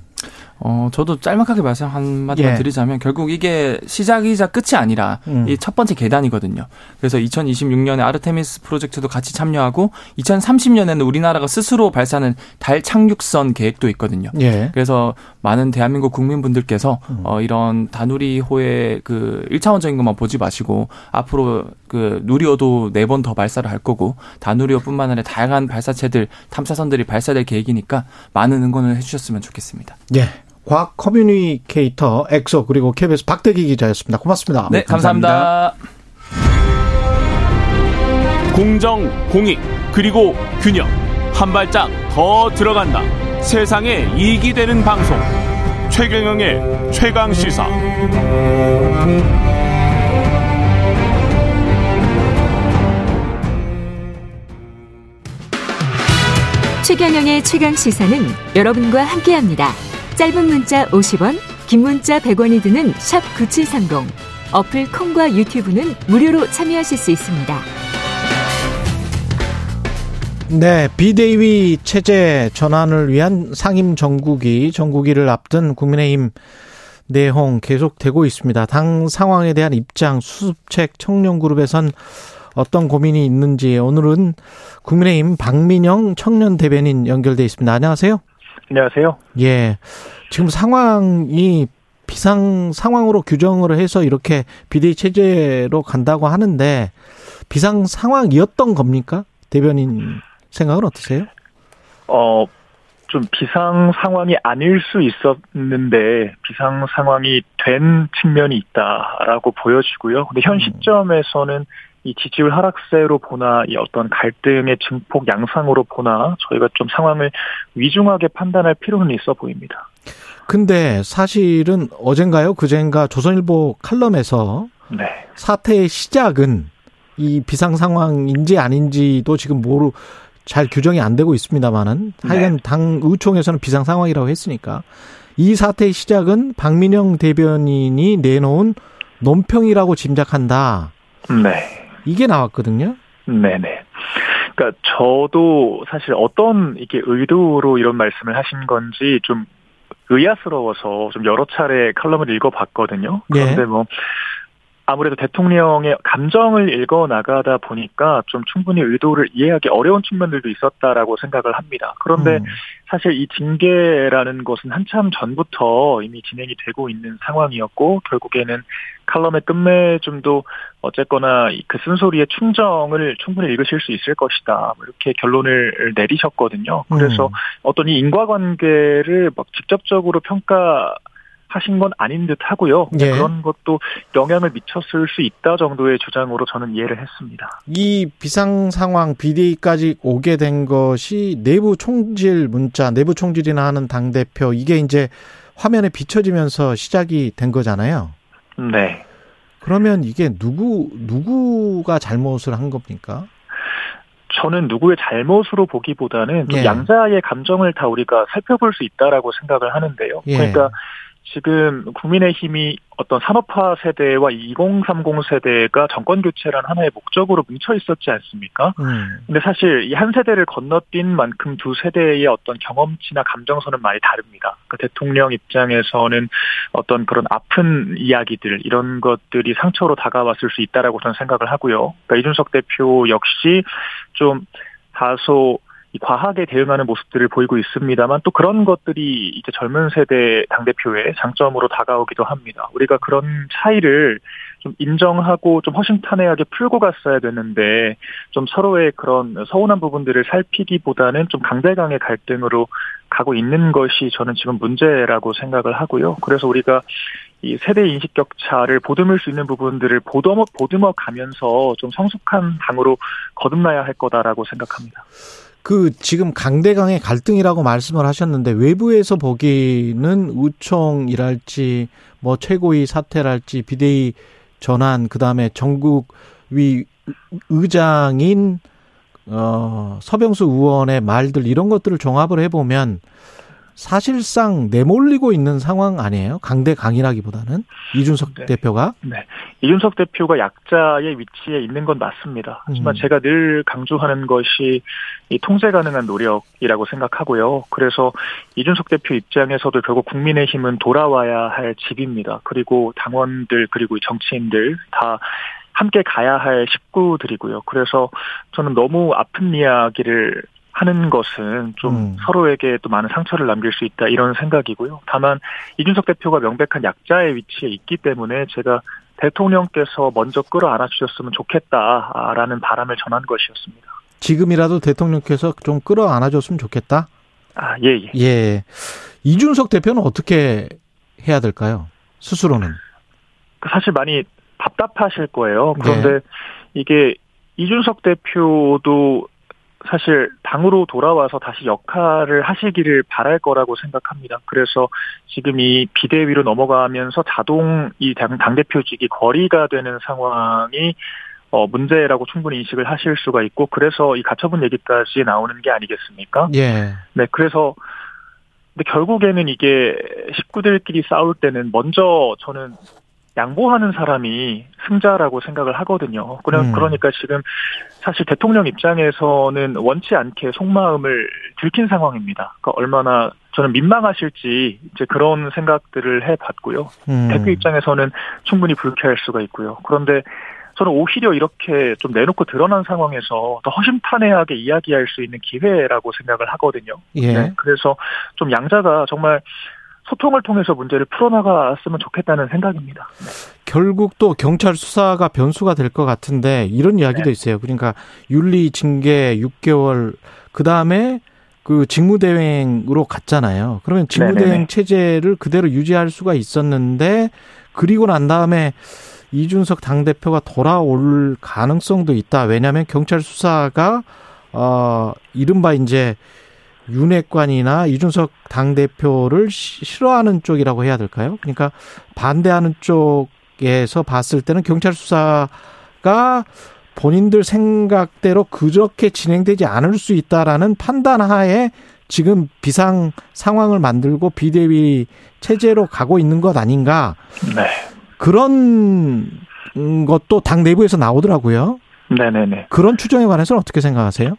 어, 저도 짤막하게 말씀 한마디만 예. 드리자면 결국 이게 시작이자 끝이 아니라 음. 이 첫 번째 계단이거든요. 그래서 이천이십육 년에 아르테미스 프로젝트도 같이 참여하고 이천삼십 년에는 우리나라가 스스로 발사하는 달 착륙선 계획도 있거든요. 예. 그래서 많은 대한민국 국민분들께서 음. 어, 이런 다누리호의 그 일 차원적인 것만 보지 마시고 앞으로 그 누리호도 네 번 더 발사를 할 거고 다누리호뿐만 아니라 다양한 발사체들, 탐사선들이 발사될 계획이니까 많은 응원을 해주셨으면 좋겠습니다. 예. 과학 커뮤니케이터 엑소 그리고 케이비에스 박대기 기자였습니다. 고맙습니다. 네, 감사합니다. 감사합니다. 공정, 공익, 그리고 균형. 한 발짝 더 들어간다. 세상에 이익이 되는 방송. 최경영의 최강 시사. 최경영의 최강 시사는 여러분과 함께합니다. 짧은 문자 오십 원, 긴 문자 백 원이 드는 샵 구칠삼공. 어플 콩과 유튜브는 무료로 참여하실 수 있습니다. 네, 비대위 체제 전환을 위한 상임 정국위, 정국위를 앞둔 국민의힘 내홍 계속되고 있습니다. 당 상황에 대한 입장, 수습책, 청년그룹에선 어떤 고민이 있는지 오늘은 국민의힘 박민영 청년 대변인 연결돼 있습니다. 안녕하세요. 안녕하세요. 예. 지금 상황이 비상 상황으로 규정을 해서 이렇게 비대위 체제로 간다고 하는데 비상 상황이었던 겁니까? 대변인 생각은 어떠세요? 어, 좀 비상 상황이 아닐 수 있었는데 비상 상황이 된 측면이 있다라고 보여지고요. 근데 현 시점에서는 이 지지율 하락세로 보나 이 어떤 갈등의 증폭 양상으로 보나 저희가 좀 상황을 위중하게 판단할 필요는 있어 보입니다. 근데 사실은 어젠가요? 그젠가 조선일보 칼럼에서 네. 사태의 시작은 이 비상 상황인지 아닌지도 지금 모르 잘 규정이 안 되고 있습니다만은 네. 하여간 당 의총에서는 비상 상황이라고 했으니까 이 사태의 시작은 박민영 대변인이 내놓은 논평이라고 짐작한다. 네. 이게 나왔거든요. 네네. 그러니까 저도 사실 어떤 이렇게 의도로 이런 말씀을 하신 건지 좀 의아스러워서 좀 여러 차례 칼럼을 읽어봤거든요. 그런데 네. 뭐 아무래도 대통령의 감정을 읽어 나가다 보니까 좀 충분히 의도를 이해하기 어려운 측면들도 있었다라고 생각을 합니다. 그런데 음. 사실 이 징계라는 것은 한참 전부터 이미 진행이 되고 있는 상황이었고 결국에는 칼럼의 끝매 좀도 어쨌거나 그 쓴소리의 충정을 충분히 읽으실 수 있을 것이다. 이렇게 결론을 내리셨거든요. 그래서 음. 어떤 이 인과관계를 막 직접적으로 평가 하신 건 아닌 듯 하고요. 예. 그런 것도 영향을 미쳤을 수 있다 정도의 주장으로 저는 이해를 했습니다. 이 비상 상황 비대위까지 오게 된 것이 내부 총질 문자, 내부 총질이나 하는 당대표 이게 이제 화면에 비춰지면서 시작이 된 거잖아요. 네. 그러면 이게 누구 누구가 잘못을 한 겁니까? 저는 누구의 잘못으로 보기보다는 좀 예. 양자의 감정을 다 우리가 살펴볼 수 있다라고 생각을 하는데요. 예. 그러니까 지금 국민의힘이 어떤 산업화 세대와 이공삼공 세대가 정권교체라는 하나의 목적으로 뭉쳐있었지 않습니까? 음. 근데 사실 이 한 세대를 건너뛴 만큼 두 세대의 어떤 경험치나 감정선은 많이 다릅니다. 그러니까 대통령 입장에서는 어떤 그런 아픈 이야기들 이런 것들이 상처로 다가왔을 수 있다라고 저는 생각을 하고요. 그러니까 이준석 대표 역시 좀 다소 과하게 대응하는 모습들을 보이고 있습니다만 또 그런 것들이 이제 젊은 세대 당대표의 장점으로 다가오기도 합니다. 우리가 그런 차이를 좀 인정하고 좀 허심탄회하게 풀고 갔어야 되는데 좀 서로의 그런 서운한 부분들을 살피기보다는 좀 강대강의 갈등으로 가고 있는 것이 저는 지금 문제라고 생각을 하고요. 그래서 우리가 이 세대 인식 격차를 보듬을 수 있는 부분들을 보듬어, 보듬어 가면서 좀 성숙한 당으로 거듭나야 할 거다라고 생각합니다. 그 지금 강대강의 갈등이라고 말씀을 하셨는데 외부에서 보기는 의총이랄지 뭐 최고위 사태랄지 비대위 전환 그다음에 전국위 의장인 어 서병수 의원의 말들 이런 것들을 종합을 해보면 사실상 내몰리고 있는 상황 아니에요? 강대강이라기보다는 이준석 네. 대표가? 네. 이준석 대표가 약자의 위치에 있는 건 맞습니다. 하지만 음. 제가 늘 강조하는 것이 이 통제 가능한 노력이라고 생각하고요. 그래서 이준석 대표 입장에서도 결국 국민의힘은 돌아와야 할 집입니다. 그리고 당원들 그리고 정치인들 다 함께 가야 할 식구들이고요. 그래서 저는 너무 아픈 이야기를 하는 것은 좀 음. 서로에게 또 많은 상처를 남길 수 있다 이런 생각이고요. 다만 이준석 대표가 명백한 약자의 위치에 있기 때문에 제가 대통령께서 먼저 끌어안아 주셨으면 좋겠다라는 바람을 전한 것이었습니다. 지금이라도 대통령께서 좀 끌어안아 줬으면 좋겠다? 아, 예, 예. 예. 이준석 대표는 어떻게 해야 될까요? 스스로는? 사실 많이 답답하실 거예요. 그런데 네. 이게 이준석 대표도 사실 당으로 돌아와서 다시 역할을 하시기를 바랄 거라고 생각합니다. 그래서 지금 이 비대위로 넘어가면서 자동 이 당, 당대표직이 거리가 되는 상황이 어, 문제라고 충분히 인식을 하실 수가 있고 그래서 이 가처분 얘기까지 나오는 게 아니겠습니까? 예. 네, 그래서 근데 결국에는 이게 식구들끼리 싸울 때는 먼저 저는 양보하는 사람이 승자라고 생각을 하거든요. 그냥 음. 그러니까 지금 사실 대통령 입장에서는 원치 않게 속마음을 들킨 상황입니다. 그러니까 얼마나 저는 민망하실지 이제 그런 생각들을 해봤고요. 음. 대표 입장에서는 충분히 불쾌할 수가 있고요. 그런데 저는 오히려 이렇게 좀 내놓고 드러난 상황에서 더 허심탄회하게 이야기할 수 있는 기회라고 생각을 하거든요. 예. 네, 그래서 좀 양자가 정말 소통을 통해서 문제를 풀어나갔으면 좋겠다는 생각입니다. 네. 결국 또 경찰 수사가 변수가 될 것 같은데 이런 이야기도 네. 있어요. 그러니까 윤리 징계 육 개월 그다음에 그 직무대행으로 갔잖아요. 그러면 직무대행 네네네. 체제를 그대로 유지할 수가 있었는데 그리고 난 다음에 이준석 당대표가 돌아올 가능성도 있다. 왜냐하면 경찰 수사가 어, 이른바 이제 윤핵관이나 이준석 당대표를 싫어하는 쪽이라고 해야 될까요? 그러니까 반대하는 쪽에서 봤을 때는 경찰 수사가 본인들 생각대로 그렇게 진행되지 않을 수 있다라는 판단하에 지금 비상 상황을 만들고 비대위 체제로 가고 있는 것 아닌가. 네. 그런 것도 당 내부에서 나오더라고요. 네네네. 그런 추정에 관해서는 어떻게 생각하세요?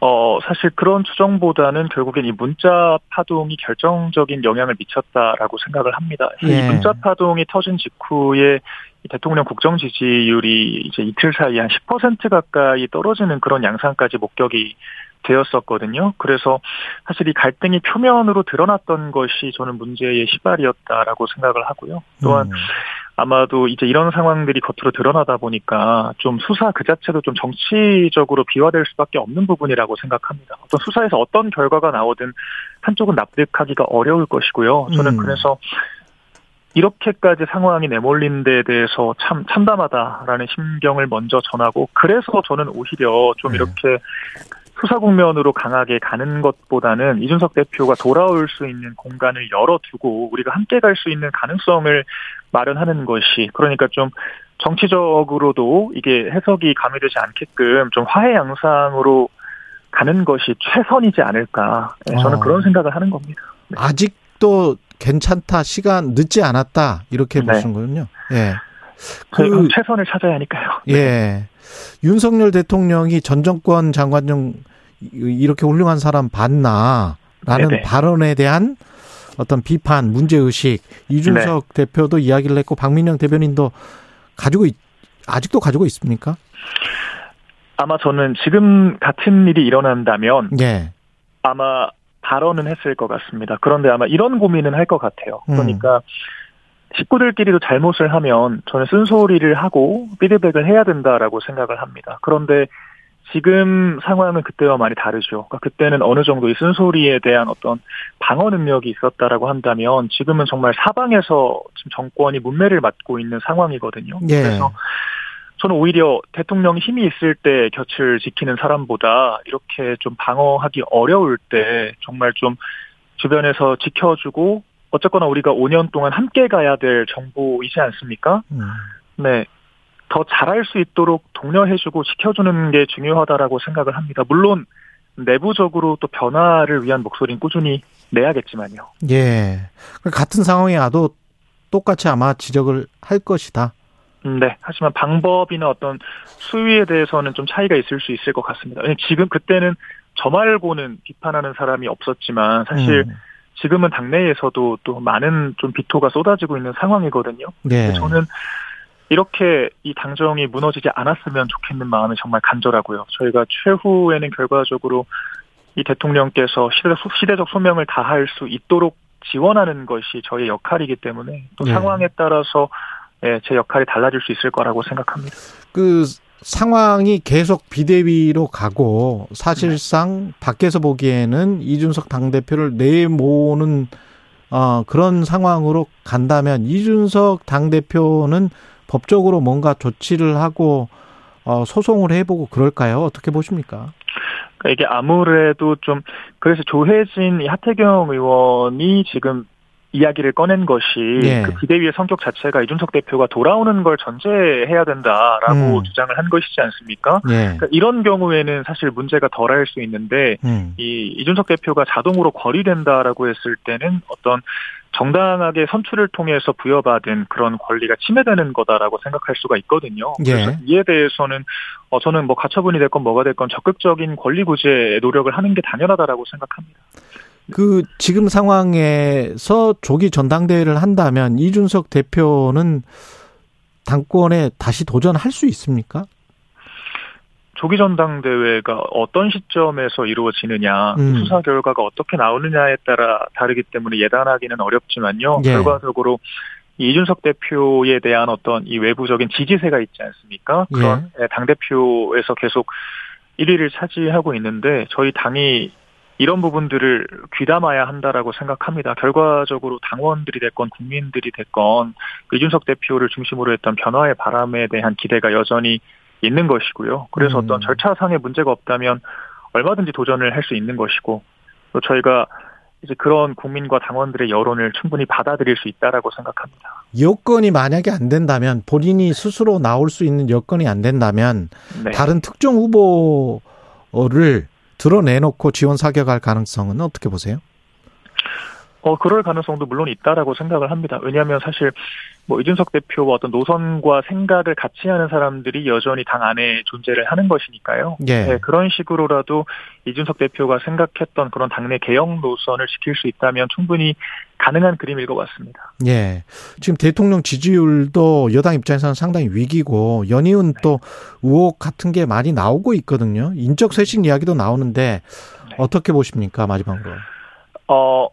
어, 사실 그런 추정보다는 결국엔 이 문자 파동이 결정적인 영향을 미쳤다라고 생각을 합니다. 네. 이 문자 파동이 터진 직후에 대통령 국정 지지율이 이제 이틀 사이에 한 십 퍼센트 가까이 떨어지는 그런 양상까지 목격이 되었었거든요. 그래서 사실 이 갈등이 표면으로 드러났던 것이 저는 문제의 시발이었다라고 생각을 하고요. 또한 음. 아마도 이제 이런 상황들이 겉으로 드러나다 보니까 좀 수사 그 자체도 좀 정치적으로 비화될 수밖에 없는 부분이라고 생각합니다. 어떤 수사에서 어떤 결과가 나오든 한쪽은 납득하기가 어려울 것이고요. 저는 음. 그래서 이렇게까지 상황이 내몰린 데에 대해서 참 참담하다라는 심경을 먼저 전하고 그래서 저는 오히려 좀 이렇게 수사 국면으로 강하게 가는 것보다는 이준석 대표가 돌아올 수 있는 공간을 열어두고 우리가 함께 갈 수 있는 가능성을 마련하는 것이 그러니까 좀 정치적으로도 이게 해석이 가미되지 않게끔 좀 화해 양상으로 가는 것이 최선이지 않을까. 저는 어. 그런 생각을 하는 겁니다. 네. 아직도 괜찮다, 시간 늦지 않았다 이렇게 네. 보시는 거군요. 예, 그 최선을 찾아야 하니까요. 네. 예, 윤석열 대통령이 전 정권 장관 중 이렇게 훌륭한 사람 봤나라는 네네. 발언에 대한 어떤 비판, 문제 의식 이준석 네. 대표도 이야기를 했고 박민영 대변인도 가지고 있, 아직도 가지고 있습니까? 아마 저는 지금 같은 일이 일어난다면, 예, 아마. 발언은 했을 것 같습니다. 그런데 아마 이런 고민은 할 것 같아요. 그러니까 음. 식구들끼리도 잘못을 하면 저는 쓴소리를 하고 피드백을 해야 된다라고 생각을 합니다. 그런데 지금 상황은 그때와 많이 다르죠. 그러니까 그때는 어느 정도 이 쓴소리에 대한 어떤 방어 능력이 있었다라고 한다면 지금은 정말 사방에서 지금 정권이 문매를 맞고 있는 상황이거든요. 예. 그래서 저는 오히려 대통령 힘이 있을 때 곁을 지키는 사람보다 이렇게 좀 방어하기 어려울 때 정말 좀 주변에서 지켜주고 어쨌거나 우리가 오 년 동안 함께 가야 될 정부이지 않습니까? 네. 더 잘할 수 있도록 독려해주고 지켜주는 게 중요하다라고 생각을 합니다. 물론 내부적으로 또 변화를 위한 목소리는 꾸준히 내야겠지만요. 예. 같은 상황에 와도 똑같이 아마 지적을 할 것이다. 네. 하지만 방법이나 어떤 수위에 대해서는 좀 차이가 있을 수 있을 것 같습니다. 지금 그때는 저 말고는 비판하는 사람이 없었지만 사실 음. 지금은 당내에서도 또 많은 좀 비토가 쏟아지고 있는 상황이거든요. 네. 저는 이렇게 이 당정이 무너지지 않았으면 좋겠는 마음이 정말 간절하고요. 저희가 최후에는 결과적으로 이 대통령께서 시대적 소명을 다할 수 있도록 지원하는 것이 저의 역할이기 때문에 또 네. 상황에 따라서 예, 제 역할이 달라질 수 있을 거라고 생각합니다. 그 상황이 계속 비대위로 가고 사실상 네. 밖에서 보기에는 이준석 당대표를 내모는 어, 그런 상황으로 간다면 이준석 당대표는 법적으로 뭔가 조치를 하고 어, 소송을 해보고 그럴까요? 어떻게 보십니까? 그러니까 이게 아무래도 좀 그래서 조혜진 이 하태경 의원이 지금 이야기를 꺼낸 것이 예. 그 비대위의 성격 자체가 이준석 대표가 돌아오는 걸 전제해야 된다라고 음. 주장을 한 것이지 않습니까? 예. 그러니까 이런 경우에는 사실 문제가 덜할 수 있는데 음. 이 이준석 대표가 자동으로 거리된다라고 했을 때는 어떤 정당하게 선출을 통해서 부여받은 그런 권리가 침해되는 거다라고 생각할 수가 있거든요. 그래서 예. 이에 대해서는 어, 저는 뭐 가처분이 됐건 뭐가 됐건 적극적인 권리 구제 노력을 하는 게 당연하다라고 생각합니다. 그 지금 상황에서 조기 전당대회를 한다면 이준석 대표는 당권에 다시 도전할 수 있습니까? 조기 전당대회가 어떤 시점에서 이루어지느냐, 음. 수사 결과가 어떻게 나오느냐에 따라 다르기 때문에 예단하기는 어렵지만요. 예. 결과적으로 이준석 대표에 대한 어떤 이 외부적인 지지세가 있지 않습니까? 그런 예. 당대표에서 계속 일 위를 차지하고 있는데 저희 당이 이런 부분들을 귀담아야 한다라고 생각합니다. 결과적으로 당원들이 됐건 국민들이 됐건 이준석 대표를 중심으로 했던 변화의 바람에 대한 기대가 여전히 있는 것이고요. 그래서 음. 어떤 절차상의 문제가 없다면 얼마든지 도전을 할 수 있는 것이고 또 저희가 이제 그런 국민과 당원들의 여론을 충분히 받아들일 수 있다라고 생각합니다. 여건이 만약에 안 된다면 본인이 스스로 나올 수 있는 여건이 안 된다면 네. 다른 특정 후보를 드러내놓고 지원 사격할 가능성은 어떻게 보세요? 어, 그럴 가능성도 물론 있다라고 생각을 합니다. 왜냐하면 사실 뭐 이준석 대표와 어떤 노선과 생각을 같이 하는 사람들이 여전히 당 안에 존재를 하는 것이니까요. 예. 네, 그런 식으로라도 이준석 대표가 생각했던 그런 당내 개혁 노선을 지킬 수 있다면 충분히 가능한 그림일 것 같습니다. 예. 지금 대통령 지지율도 여당 입장에서는 상당히 위기고 연이은 네. 또 의혹 같은 게 많이 나오고 있거든요. 인적 쇄신 이야기도 나오는데 네. 어떻게 보십니까? 마지막으로. 어,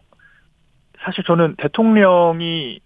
사실 저는 대통령이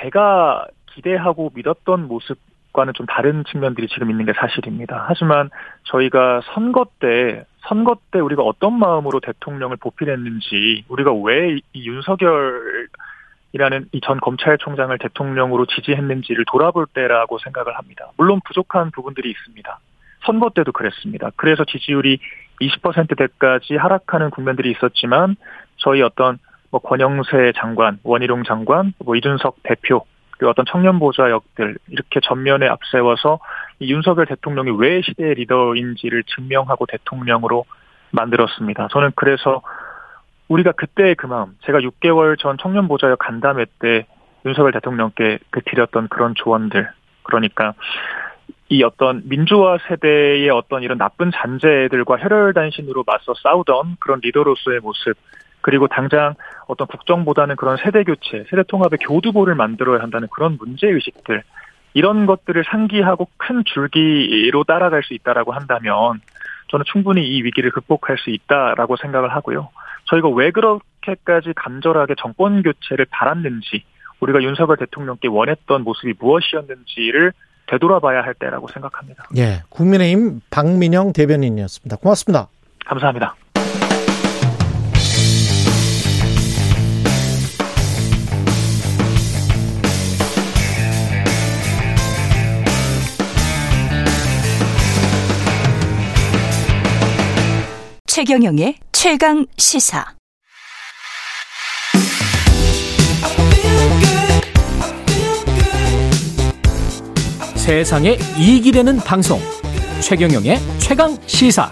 제가 기대하고 믿었던 모습과는 좀 다른 측면들이 지금 있는 게 사실입니다. 하지만 저희가 선거 때 선거 때 우리가 어떤 마음으로 대통령을 보필했는지 우리가 왜 이 윤석열이라는 이 전 검찰총장을 대통령으로 지지했는지를 돌아볼 때라고 생각을 합니다. 물론 부족한 부분들이 있습니다. 선거 때도 그랬습니다. 그래서 지지율이 이십 퍼센트대까지 하락하는 국면들이 있었지만 저희 어떤 뭐 권영세 장관, 원희룡 장관, 뭐 이준석 대표, 그리고 어떤 청년 보좌 역들 이렇게 전면에 앞세워서 이 윤석열 대통령이 왜 시대의 리더인지를 증명하고 대통령으로 만들었습니다. 저는 그래서 우리가 그때의 그 마음, 제가 육 개월 전 청년 보좌역 간담회 때 윤석열 대통령께 그 드렸던 그런 조언들, 그러니까 이 어떤 민주화 세대의 어떤 이런 나쁜 잔재들과 혈혈단신으로 맞서 싸우던 그런 리더로서의 모습, 그리고 당장 어떤 국정보다는 그런 세대교체, 세대통합의 교두보를 만들어야 한다는 그런 문제의식들, 이런 것들을 상기하고 큰 줄기로 따라갈 수 있다라고 한다면 저는 충분히 이 위기를 극복할 수 있다라고 생각을 하고요. 저희가 왜 그렇게까지 간절하게 정권교체를 바랐는지, 우리가 윤석열 대통령께 원했던 모습이 무엇이었는지를 되돌아봐야 할 때라고 생각합니다. 예, 국민의힘 박민영 대변인이었습니다. 고맙습니다. 감사합니다. 최경영의 최강 시사. 세상에 이익이 되는 방송 최경영의 최강 시사.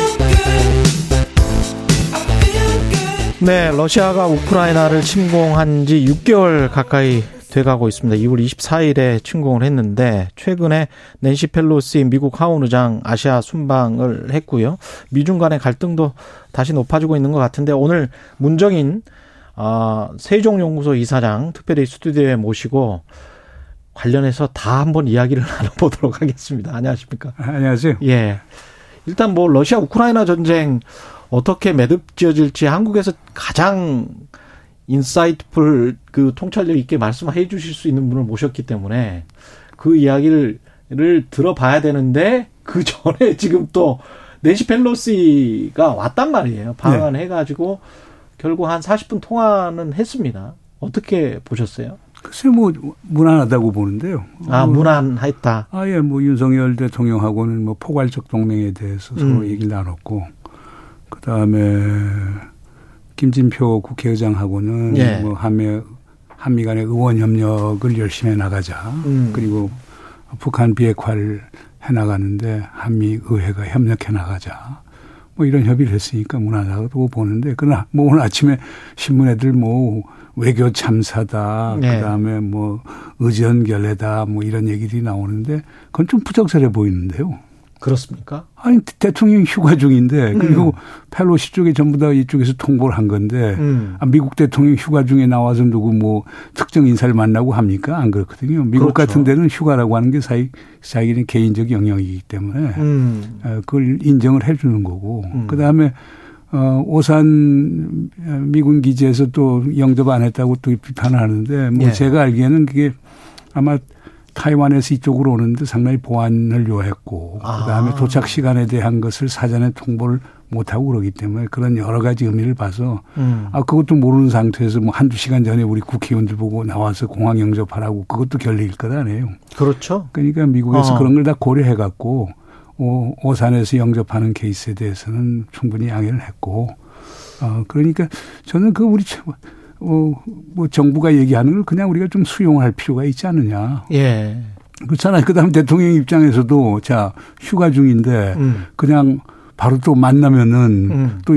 네, 러시아가 우크라이나를 침공한 지 육 개월 가까이 돼가고 있습니다. 이월 이십사일에 침공을 했는데 최근에 낸시 펠로시 미국 하원의장 아시아 순방을 했고요. 미중 간의 갈등도 다시 높아지고 있는 것 같은데 오늘 문정인 어, 세종연구소 이사장 특별히 스튜디오에 모시고 관련해서 다 한번 이야기를 나눠보도록 하겠습니다. 안녕하십니까? 안녕하세요. 예. 일단 뭐 러시아 우크라이나 전쟁 어떻게 매듭 지어질지 한국에서 가장 인사이트풀 그 통찰력 있게 말씀해 주실 수 있는 분을 모셨기 때문에 그 이야기를 들어봐야 되는데 그 전에 지금 또 낸시 펠로시가 왔단 말이에요. 방한해가지고 네. 결국 한 사십 분 통화는 했습니다. 어떻게 보셨어요? 글쎄 뭐 무난하다고 보는데요. 아 무난했다. 아 예, 뭐 윤석열 대통령하고는 뭐 포괄적 동맹에 대해서 음. 서로 얘기를 나눴고 그 다음에. 김진표 국회의장하고는 예. 뭐 한미, 한미 간의 의원 협력을 열심히 해나가자. 음. 그리고 북한 비핵화를 해나가는데 한미 의회가 협력해나가자. 뭐 이런 협의를 했으니까 무난하다고 보는데 그러나 뭐 오늘 아침에 신문에들 뭐 외교 참사다. 예. 그다음에 뭐 의전 결례다. 뭐 이런 얘기들이 나오는데 그건 좀 부적절해 보이는데요. 그렇습니까? 아니, 대통령이 휴가 중인데, 그리고 음. 펠로시 쪽이 전부 다 이쪽에서 통보를 한 건데, 음. 미국 대통령 휴가 중에 나와서 누구 뭐 특정 인사를 만나고 합니까? 안 그렇거든요. 미국 그렇죠. 같은 데는 휴가라고 하는 게 자기, 자기는 개인적 영역이기 때문에, 음. 그걸 인정을 해 주는 거고, 음. 그 다음에, 어, 오산 미군 기지에서 또 영접 안 했다고 또 비판을 하는데, 뭐 예. 제가 알기에는 그게 아마 타이완에서 이쪽으로 오는데 상당히 보안을 요했고 아. 그다음에 도착 시간에 대한 것을 사전에 통보를 못하고 그러기 때문에 그런 여러 가지 의미를 봐서 음. 아 그것도 모르는 상태에서 뭐 한두 시간 전에 우리 국회의원들 보고 나와서 공항 영접하라고 그것도 결례일 것 아니에요. 그렇죠. 그러니까 미국에서 어. 그런 걸 다 고려해 갖고 오산에서 영접하는 케이스에 대해서는 충분히 양해를 했고 어, 그러니까 저는 그 우리 어, 뭐, 정부가 얘기하는 걸 그냥 우리가 좀 수용할 필요가 있지 않느냐. 예. 그렇잖아요. 그 다음에 대통령 입장에서도, 자, 휴가 중인데, 음. 그냥 바로 또 만나면은, 음. 또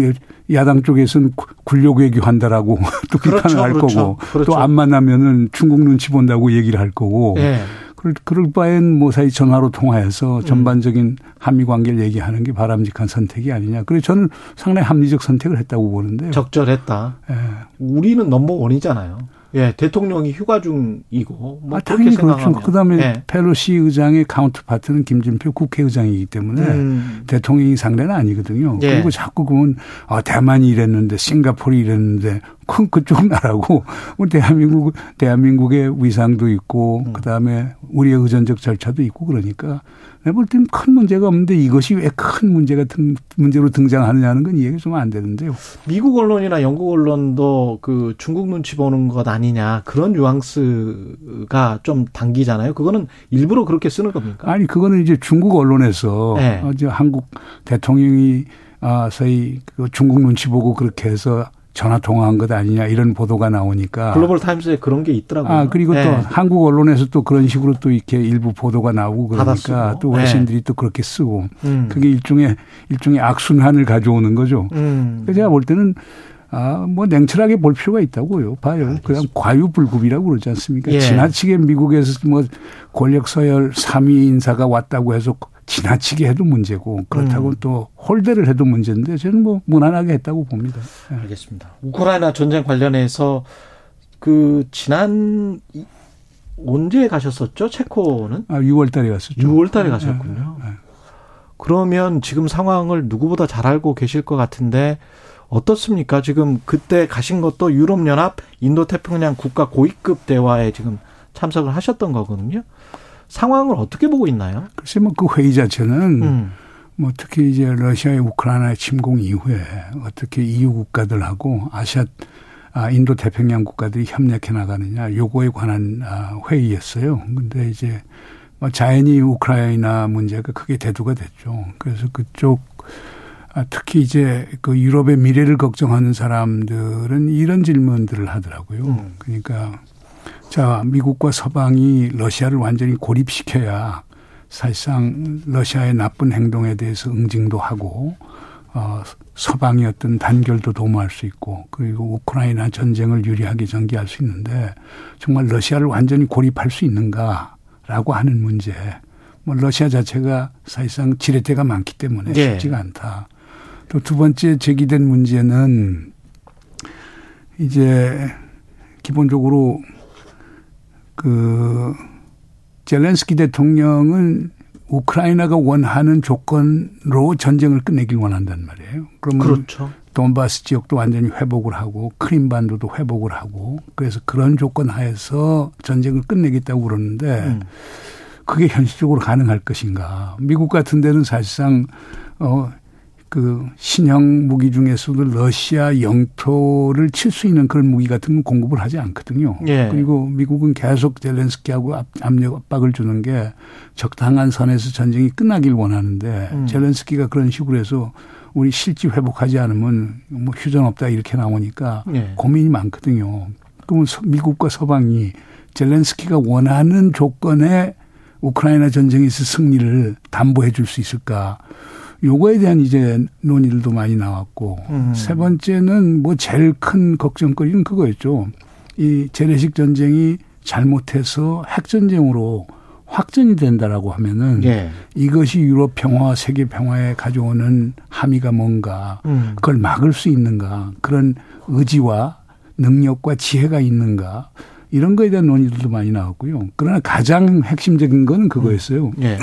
야당 쪽에서는 굴욕 외교한다라고 또 그렇죠, 비판을 할 그렇죠, 거고, 그렇죠. 또 안 만나면은 중국 눈치 본다고 얘기를 할 거고, 예. 그럴, 그럴 바엔 뭐 사이 전화로 통화해서 전반적인 한미 관계를 얘기하는 게 바람직한 선택이 아니냐. 그래서 저는 상당히 합리적 선택을 했다고 보는데요. 적절했다. 예. 우리는 넘버원이잖아요. 예, 대통령이 휴가 중이고. 뭐 아, 당연히 그렇죠. 그다음에 예. 펠로시 의장의 카운트파트는 김진표 국회의장이기 때문에 음. 대통령이 상대는 아니거든요. 예. 그리고 자꾸 그건 아, 대만이 이랬는데 싱가포르 이랬는데 큰 그쪽 나라고 우리 대한민국, 대한민국의 위상도 있고 음. 그다음에 우리의 의전적 절차도 있고 그러니까 내가 볼 때는 큰 문제가 없는데 이것이 왜 큰 문제가 등, 문제로 등장하느냐는 건 이해가 좀 안 되는데요. 미국 언론이나 영국 언론도 그 중국 눈치 보는 것 아니냐 그런 뉘앙스가 좀 당기잖아요. 그거는 일부러 그렇게 쓰는 겁니까? 아니 그거는 이제 중국 언론에서 네. 한국 대통령이 서희 중국 눈치 보고 그렇게 해서 전화 통화한 것 아니냐 이런 보도가 나오니까 글로벌 타임스에 그런 게 있더라고요. 아 그리고 네. 또 한국 언론에서 또 그런 식으로 또 이렇게 일부 보도가 나오고 그러니까 또 외신들이 네. 또 그렇게 쓰고 음. 그게 일종의 일종의 악순환을 가져오는 거죠. 음. 그래서 제가 볼 때는 아 뭐 냉철하게 볼 필요가 있다고요. 봐요. 알겠습니다. 그냥 과유불급이라고 그러지 않습니까? 예. 지나치게 미국에서 뭐 권력 서열 삼 위 인사가 왔다고 해서. 지나치게 해도 문제고 그렇다고 음. 또 홀대를 해도 문제인데 저는 뭐 무난하게 했다고 봅니다. 네. 알겠습니다. 우크라이나 전쟁 관련해서 그 지난 언제 가셨었죠? 체코는? 아, 유월 달에 갔었죠. 유월 달에 가셨군요. 네. 네. 그러면 지금 상황을 누구보다 잘 알고 계실 것 같은데 어떻습니까? 지금 그때 가신 것도 유럽연합 인도태평양 국가 고위급 대화에 지금 참석을 하셨던 거거든요. 상황을 어떻게 보고 있나요? 글쎄, 뭐, 그 회의 자체는, 음. 뭐, 특히 이제 러시아의 우크라이나 침공 이후에 어떻게 이유 국가들하고 아시아, 아, 인도 태평양 국가들이 협력해 나가느냐, 요거에 관한 아, 회의였어요. 근데 이제, 뭐, 자연히 우크라이나 문제가 크게 대두가 됐죠. 그래서 그쪽, 아, 특히 이제 그 유럽의 미래를 걱정하는 사람들은 이런 질문들을 하더라고요. 음. 그러니까, 자, 미국과 서방이 러시아를 완전히 고립시켜야 사실상 러시아의 나쁜 행동에 대해서 응징도 하고, 어, 서방이 어떤 단결도 도모할 수 있고, 그리고 우크라이나 전쟁을 유리하게 전개할 수 있는데, 정말 러시아를 완전히 고립할 수 있는가라고 하는 문제. 뭐, 러시아 자체가 사실상 지렛대가 많기 때문에 네. 쉽지가 않다. 또 두 번째 제기된 문제는, 이제, 기본적으로, 그 젤렌스키 대통령은 우크라이나가 원하는 조건으로 전쟁을 끝내길 원한단 말이에요. 그러면 그렇죠. 돈바스 지역도 완전히 회복을 하고 크림반도도 회복을 하고 그래서 그런 조건 하에서 전쟁을 끝내겠다고 그러는데 음. 그게 현실적으로 가능할 것인가. 미국 같은 데는 사실상 어, 그 신형 무기 중에서도 러시아 영토를 칠 수 있는 그런 무기 같은 건 공급을 하지 않거든요. 예. 그리고 미국은 계속 젤렌스키하고 압력 압박을 주는 게 적당한 선에서 전쟁이 끝나길 원하는데 음. 젤렌스키가 그런 식으로 해서 우리 실지 회복하지 않으면 뭐 휴전 없다 이렇게 나오니까 예. 고민이 많거든요. 그러면 미국과 서방이 젤렌스키가 원하는 조건에 우크라이나 전쟁에서 승리를 담보해 줄 수 있을까? 요거에 대한 이제 논의들도 많이 나왔고 음. 세 번째는 뭐 제일 큰 걱정거리는 그거였죠. 이 재래식 전쟁이 잘못해서 핵전쟁으로 확전이 된다라고 하면은 예. 이것이 유럽 평화, 세계 평화에 가져오는 함의가 뭔가, 음. 그걸 막을 수 있는가, 그런 의지와 능력과 지혜가 있는가, 이런 거에 대한 논의들도 많이 나왔고요. 그러나 가장 핵심적인 건 그거였어요. 예.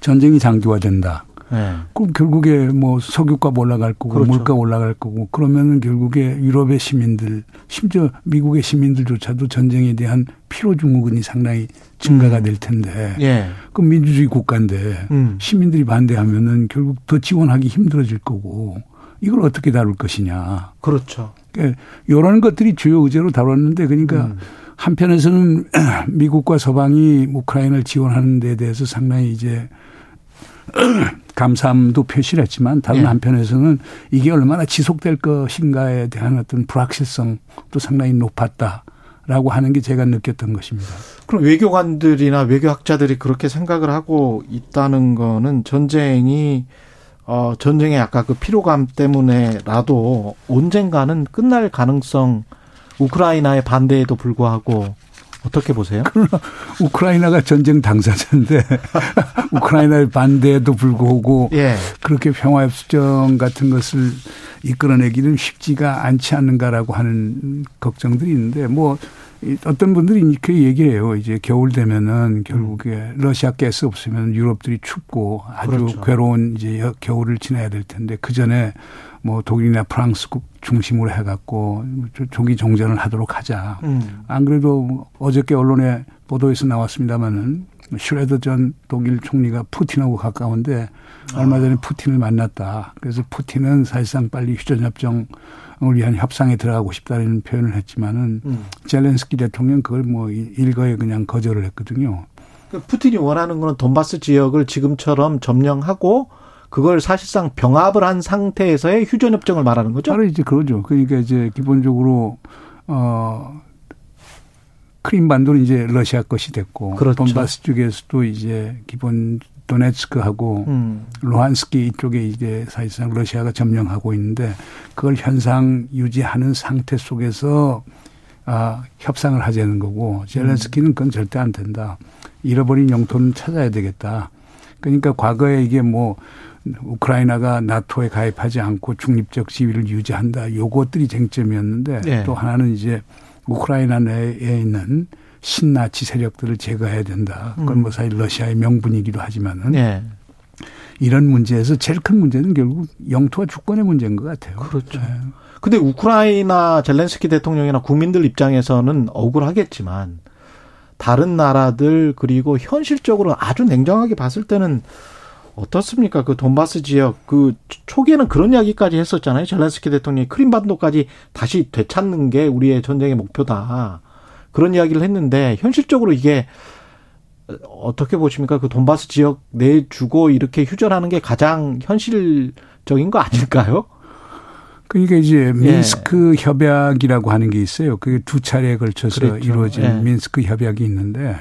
전쟁이 장기화된다. 예. 그럼 결국에 뭐 석유값 올라갈 거고 그렇죠. 물값 올라갈 거고 그러면은 결국에 유럽의 시민들, 심지어 미국의 시민들조차도 전쟁에 대한 피로 증후군이 상당히 증가가 음. 될 텐데. 예. 그럼 민주주의 국가인데 음. 시민들이 반대하면은 결국 더 지원하기 힘들어질 거고 이걸 어떻게 다룰 것이냐. 그렇죠. 그러니까 이런 것들이 주요 의제로 다뤘는데 그러니까 음. 한편에서는 미국과 서방이 우크라이나를 지원하는 데 대해서 상당히 이제 감사함도 표시를 했지만 다른 예. 한편에서는 이게 얼마나 지속될 것인가에 대한 어떤 불확실성도 상당히 높았다라고 하는 게 제가 느꼈던 것입니다. 그럼 외교관들이나 외교학자들이 그렇게 생각을 하고 있다는 거는 전쟁이 어, 전쟁의 아까 그 피로감 때문에라도 언젠가는 끝날 가능성, 우크라이나의 반대에도 불구하고 어떻게 보세요? 그러나 우크라이나가 전쟁 당사자인데 우크라이나의 반대에도 불구하고 예. 그렇게 평화협정 같은 것을 이끌어내기는 쉽지가 않지 않는가라고 하는 걱정들이 있는데 뭐 어떤 분들이 이렇게 얘기해요. 이제 겨울 되면은 결국에 러시아 가스 없으면 유럽들이 춥고 아주 그렇죠. 괴로운 이제 겨울을 지나야 될 텐데 그 전에 뭐 독일이나 프랑스 중심으로 해갖고 조기 종전을 하도록 하자. 음. 안 그래도 어저께 언론에 보도에서 나왔습니다마는 슈레더 전 독일 총리가 푸틴하고 가까운데 아. 얼마 전에 푸틴을 만났다. 그래서 푸틴은 사실상 빨리 휴전협정을 위한 협상에 들어가고 싶다는 표현을 했지만은 음. 젤렌스키 대통령 그걸 뭐 일거에 그냥 거절을 했거든요. 그러니까 푸틴이 원하는 건 돈바스 지역을 지금처럼 점령하고 그걸 사실상 병합을 한 상태에서의 휴전협정을 말하는 거죠? 바로 이제 그러죠. 그러니까 이제 기본적으로, 어, 크림반도는 이제 러시아 것이 됐고. 그렇죠. 돈바스 쪽에서도 이제 기본 도네츠크하고 음. 루한스키 이쪽에 이제 사실상 러시아가 점령하고 있는데 그걸 현상 유지하는 상태 속에서 아, 협상을 하자는 거고 젤렌스키는 그건 절대 안 된다. 잃어버린 영토는 찾아야 되겠다. 그러니까 과거에 이게 뭐 우크라이나가 나토에 가입하지 않고 중립적 지위를 유지한다. 요것들이 쟁점이었는데 네. 또 하나는 이제 우크라이나 내에 있는 신나치 세력들을 제거해야 된다. 그건 뭐 사실 러시아의 명분이기도 하지만은 네. 이런 문제에서 제일 큰 문제는 결국 영토와 주권의 문제인 것 같아요. 그렇죠. 네. 근데 우크라이나 젤렌스키 대통령이나 국민들 입장에서는 억울하겠지만 다른 나라들 그리고 현실적으로 아주 냉정하게 봤을 때는 어떻습니까? 그 돈바스 지역 그 초기에는 그런 이야기까지 했었잖아요. 젤렌스키 대통령이 크림반도까지 다시 되찾는 게 우리의 전쟁의 목표다. 그런 이야기를 했는데 현실적으로 이게 어떻게 보십니까? 그 돈바스 지역 내주고 이렇게 휴전하는 게 가장 현실적인 거 아닐까요? 그러니까 이제 민스크 예. 협약이라고 하는 게 있어요. 그게 두 차례에 걸쳐서 그랬죠. 이루어진 예. 민스크 협약이 있는데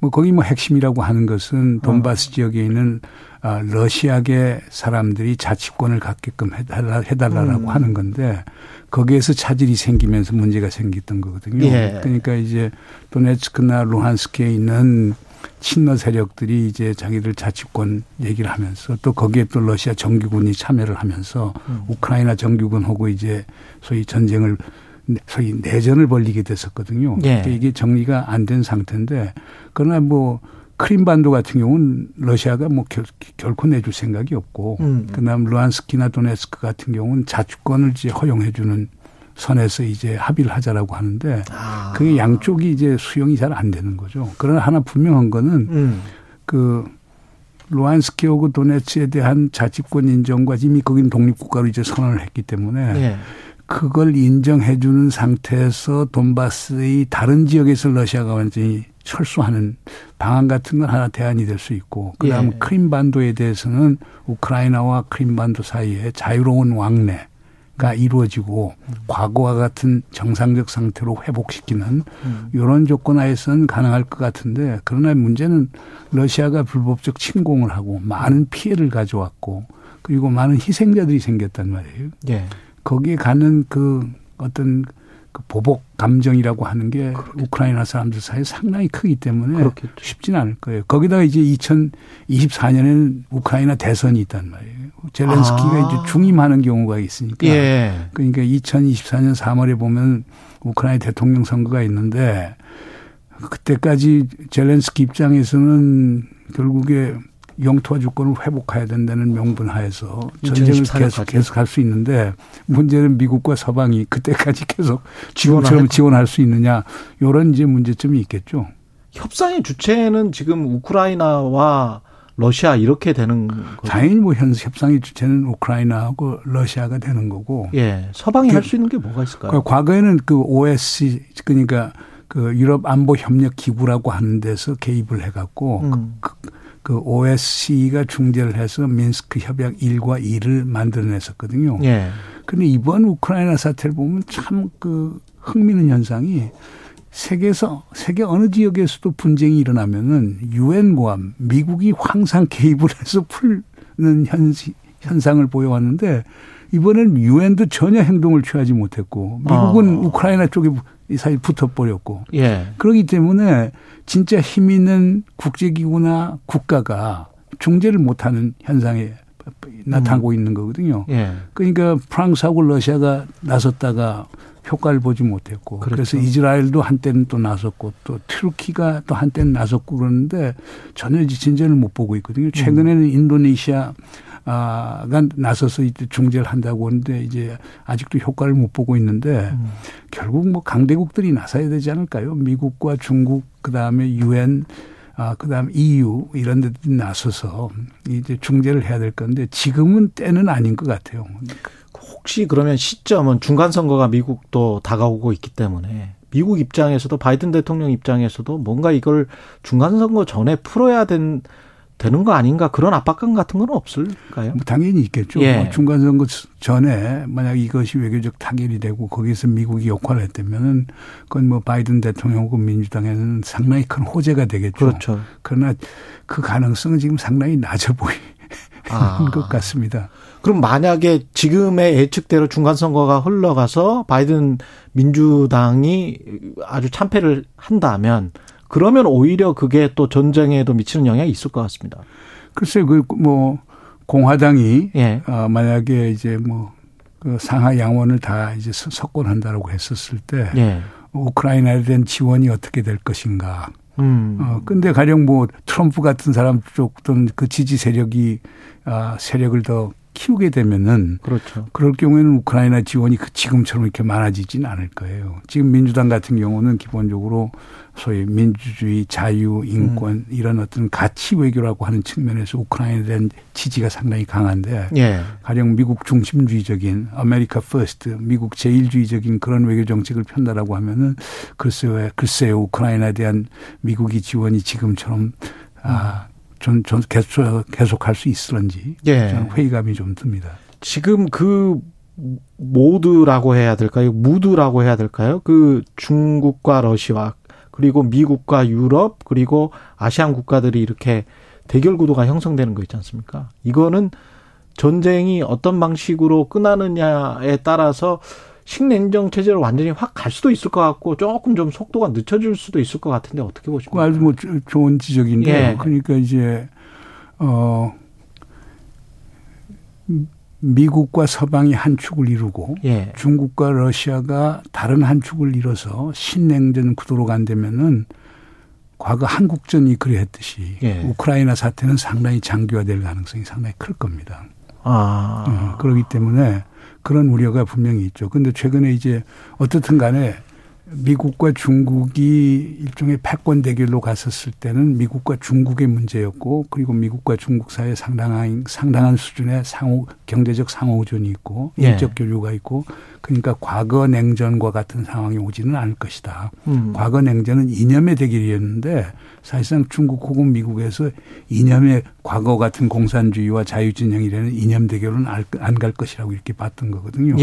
뭐 거기 뭐 핵심이라고 하는 것은 돈바스 어. 지역에 있는 러시아계 사람들이 자치권을 갖게끔 해달라, 해달라라고 음. 하는 건데 거기에서 차질이 생기면서 문제가 생겼던 거거든요. 예. 그러니까 이제 도네츠크나 루한스크에 있는 친러 세력들이 이제 자기들 자치권 얘기를 하면서 또 거기에 또 러시아 정규군이 참여를 하면서 음. 우크라이나 정규군하고 이제 소위 전쟁을 소위 내전을 벌이게 됐었거든요. 예. 그러니까 이게 정리가 안 된 상태인데 그러나 뭐 크림반도 같은 경우는 러시아가 뭐 결, 결코 내줄 생각이 없고 음. 그다음 루안스키나 도네츠크 같은 경우는 자치권을 이제 허용해 주는 선에서 이제 합의를 하자라고 하는데 아. 그게 양쪽이 이제 수용이 잘 안 되는 거죠. 그러나 하나 분명한 거는 음. 그 루안스키하고 도네츠에 대한 자치권 인정과 이미 거긴 독립국가로 이제 선언을 했기 때문에 네. 그걸 인정해 주는 상태에서 돈바스의 다른 지역에서 러시아가 완전히 철수하는 방안 같은 건 하나 대안이 될 수 있고 그다음 예. 크림반도에 대해서는 우크라이나와 크림반도 사이에 자유로운 왕래 가 이루어지고 음. 과거와 같은 정상적 상태로 회복시키는 음. 이런 조건 하에서는 가능할 것 같은데 그러나 문제는 러시아가 불법적 침공을 하고 많은 피해를 가져왔고 그리고 많은 희생자들이 생겼단 말이에요. 예. 거기에 가는 그 어떤 그 보복 감정이라고 하는 게 그렇겠죠. 우크라이나 사람들 사이에 상당히 크기 때문에 그렇겠죠. 쉽진 않을 거예요. 거기다가 이제 이천이십사 년에는 우크라이나 대선이 있단 말이에요. 젤렌스키가 아. 이제 중임하는 경우가 있으니까. 예. 그러니까 이천이십사 년 삼월에 보면 우크라이나 대통령 선거가 있는데 그때까지 젤렌스키 입장에서는 결국에 영토와 주권을 회복해야 된다는 명분 하에서 전쟁을 계속, 계속 할 수 있는데 문제는 미국과 서방이 그때까지 계속 지금처럼 지원할 수 있느냐 이런 이제 문제점이 있겠죠. 협상의 주체는 지금 우크라이나와 러시아 이렇게 되는 거죠? 당연히 뭐 현 협상의 주체는 우크라이나하고 러시아가 되는 거고. 예, 서방이 할 수 있는 게 뭐가 있을까요? 그러니까 과거에는 그 오에스씨이 그러니까 그 유럽 안보 협력 기구라고 하는 데서 개입을 해갖고. 음. 그, 그, 그 오에스씨이가 중재를 해서 민스크 협약 일과 이를 만들어냈었거든요. 예. 그런데 이번 우크라이나 사태를 보면 참 그 흥미있는 현상이 세계에서 세계 어느 지역에서도 분쟁이 일어나면은 유엔과 미국이 항상 개입을 해서 풀는 현시, 현상을 보여왔는데 이번엔 유엔도 전혀 행동을 취하지 못했고 미국은 아. 우크라이나 쪽에 사실 붙어버렸고. 예. 그렇기 때문에 진짜 힘 있는 국제기구나 국가가 중재를 못하는 현상에 나타나고 음. 있는 거거든요. 예. 그러니까 프랑스하고 러시아가 나섰다가 효과를 보지 못했고. 그렇죠. 그래서 이스라엘도 한때는 또 나섰고 또 튀르키가 또 한때는 나섰고 그러는데 전혀 진전을 못 보고 있거든요. 최근에는 음. 인도네시아 아, 가 나서서 이제 중재를 한다고 하는데 이제 아직도 효과를 못 보고 있는데 음. 결국 뭐 강대국들이 나서야 되지 않을까요? 미국과 중국, 그 다음에 유엔, 아, 그 다음에 이유 이런 데들이 나서서 이제 중재를 해야 될 건데 지금은 때는 아닌 것 같아요. 혹시 그러면 시점은 중간 선거가 미국도 다가오고 있기 때문에 미국 입장에서도 바이든 대통령 입장에서도 뭔가 이걸 중간 선거 전에 풀어야 된 되는 거 아닌가 그런 압박감 같은 건 없을까요? 뭐 당연히 있겠죠. 예. 중간선거 전에 만약 이것이 외교적 타결이 되고 거기에서 미국이 역할을 했다면은 그건 뭐 바이든 대통령하고 민주당에는 상당히 큰 호재가 되겠죠. 그렇죠. 그러나 그 가능성은 지금 상당히 낮아 보이는 아. 것 같습니다. 그럼 만약에 지금의 예측대로 중간선거가 흘러가서 바이든 민주당이 아주 참패를 한다면 그러면 오히려 그게 또 전쟁에도 미치는 영향이 있을 것 같습니다. 글쎄요, 그 뭐 공화당이 예. 어, 만약에 이제 뭐 그 상하 양원을 다 이제 석권한다라고 했었을 때 예. 우크라이나에 대한 지원이 어떻게 될 것인가. 음. 어, 근데 가령 뭐 트럼프 같은 사람 쪽 또는 그 지지 세력이 아, 세력을 더 키우게 되면은 그렇죠. 그럴 경우에는 우크라이나 지원이 그 지금처럼 이렇게 많아지진 않을 거예요. 지금 민주당 같은 경우는 기본적으로 소위 민주주의, 자유, 인권 음. 이런 어떤 가치 외교라고 하는 측면에서 우크라이나에 대한 지지가 상당히 강한데 예. 가령 미국 중심주의적인 아메리카 퍼스트, 미국 제일주의적인 그런 외교 정책을 편다라고 하면은 글쎄요, 글쎄요 우크라이나에 대한 미국이 지원이 지금처럼 음. 아. 전, 전 계속, 계속할 수 있을런지 예. 저는 회의감이 좀 듭니다. 지금 그 모드라고 해야 될까요? 무드라고 해야 될까요? 그 중국과 러시아 그리고 미국과 유럽 그리고 아시안 국가들이 이렇게 대결 구도가 형성되는 거 있지 않습니까? 이거는 전쟁이 어떤 방식으로 끝나느냐에 따라서 식냉정 체제로 완전히 확 갈 수도 있을 것 같고 조금 좀 속도가 늦춰질 수도 있을 것 같은데 어떻게 보십니까? 아주 뭐 좋은 지적인데 예. 그러니까 이제 어 미국과 서방이 한 축을 이루고 예. 중국과 러시아가 다른 한 축을 이뤄서 신냉전 구도로 간다면은 과거 한국전이 그랬듯이 예. 우크라이나 사태는 상당히 장기화될 가능성이 상당히 클 겁니다. 아 음, 그렇기 때문에. 그런 우려가 분명히 있죠. 그런데 최근에 이제 어떻든 간에 미국과 중국이 일종의 패권 대결로 갔었을 때는 미국과 중국의 문제였고 그리고 미국과 중국 사이에 상당한, 상당한 수준의 상호, 경제적 상호존이 있고 인적 예. 교류가 있고 그러니까 과거 냉전과 같은 상황이 오지는 않을 것이다. 음. 과거 냉전은 이념의 대결이었는데 사실상 중국 혹은 미국에서 이념의 과거 같은 공산주의와 자유진영이라는 이념 대결은 안 갈 것이라고 이렇게 봤던 거거든요.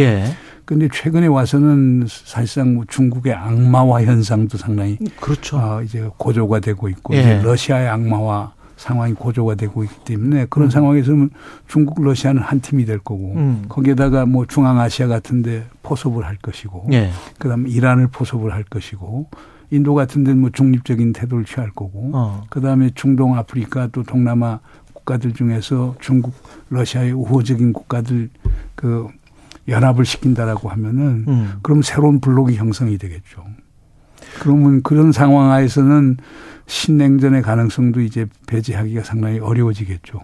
그런데 예. 최근에 와서는 사실상 중국의 악마화 현상도 상당히 그렇죠. 어, 이제 고조가 되고 있고 예. 이제 러시아의 악마화 상황이 고조가 되고 있기 때문에 그런 음. 상황에서는 중국, 러시아는 한 팀이 될 거고 음. 거기에다가 뭐 중앙아시아 같은 데 포섭을 할 것이고 예. 그다음에 이란을 포섭을 할 것이고 인도 같은 데는 뭐 중립적인 태도를 취할 거고 어. 그다음에 중동, 아프리카 또 동남아 국가들 중에서 중국, 러시아의 우호적인 국가들 그 연합을 시킨다라고 하면은 음. 그럼 새로운 블록이 형성이 되겠죠. 그러면 그런 상황 하에서는 신냉전의 가능성도 이제 배제하기가 상당히 어려워지겠죠.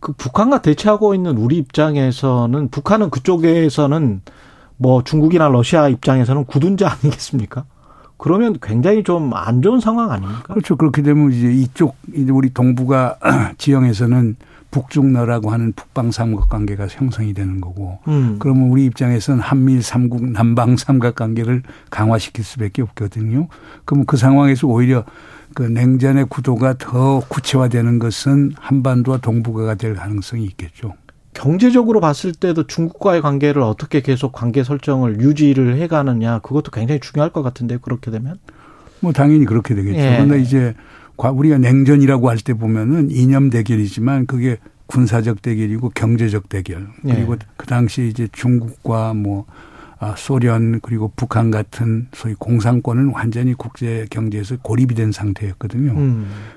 그 북한과 대치하고 있는 우리 입장에서는 북한은 그쪽에서는 뭐 중국이나 러시아 입장에서는 굳은 자 아니겠습니까? 그러면 굉장히 좀 안 좋은 상황 아닙니까? 그렇죠. 그렇게 되면 이제 이쪽 이제 우리 동북아 지형에서는 북중러라고 하는 북방 삼각관계가 형성이 되는 거고 음. 그러면 우리 입장에서는 한미일 삼국 남방 삼각관계를 강화시킬 수밖에 없거든요. 그럼 그 상황에서 오히려 그 냉전의 구도가 더 구체화되는 것은 한반도와 동북아가 될 가능성이 있겠죠. 경제적으로 봤을 때도 중국과의 관계를 어떻게 계속 관계 설정을 유지를 해가느냐 그것도 굉장히 중요할 것 같은데 그렇게 되면? 뭐 당연히 그렇게 되겠죠. 예. 그런데 이제 우리가 냉전이라고 할 때 보면은 이념 대결이지만 그게 군사적 대결이고 경제적 대결. 그리고 예. 그 당시 이제 중국과 뭐 소련 그리고 북한 같은 소위 공산권은 완전히 국제 경제에서 고립이 된 상태였거든요.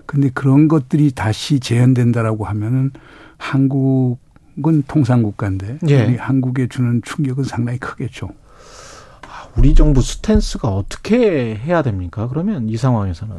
그런데 음. 그런 것들이 다시 재현된다라고 하면은 한국은 통상국가인데 예. 우리 한국에 주는 충격은 상당히 크겠죠. 우리 정부 스탠스가 어떻게 해야 됩니까? 그러면 이 상황에서는.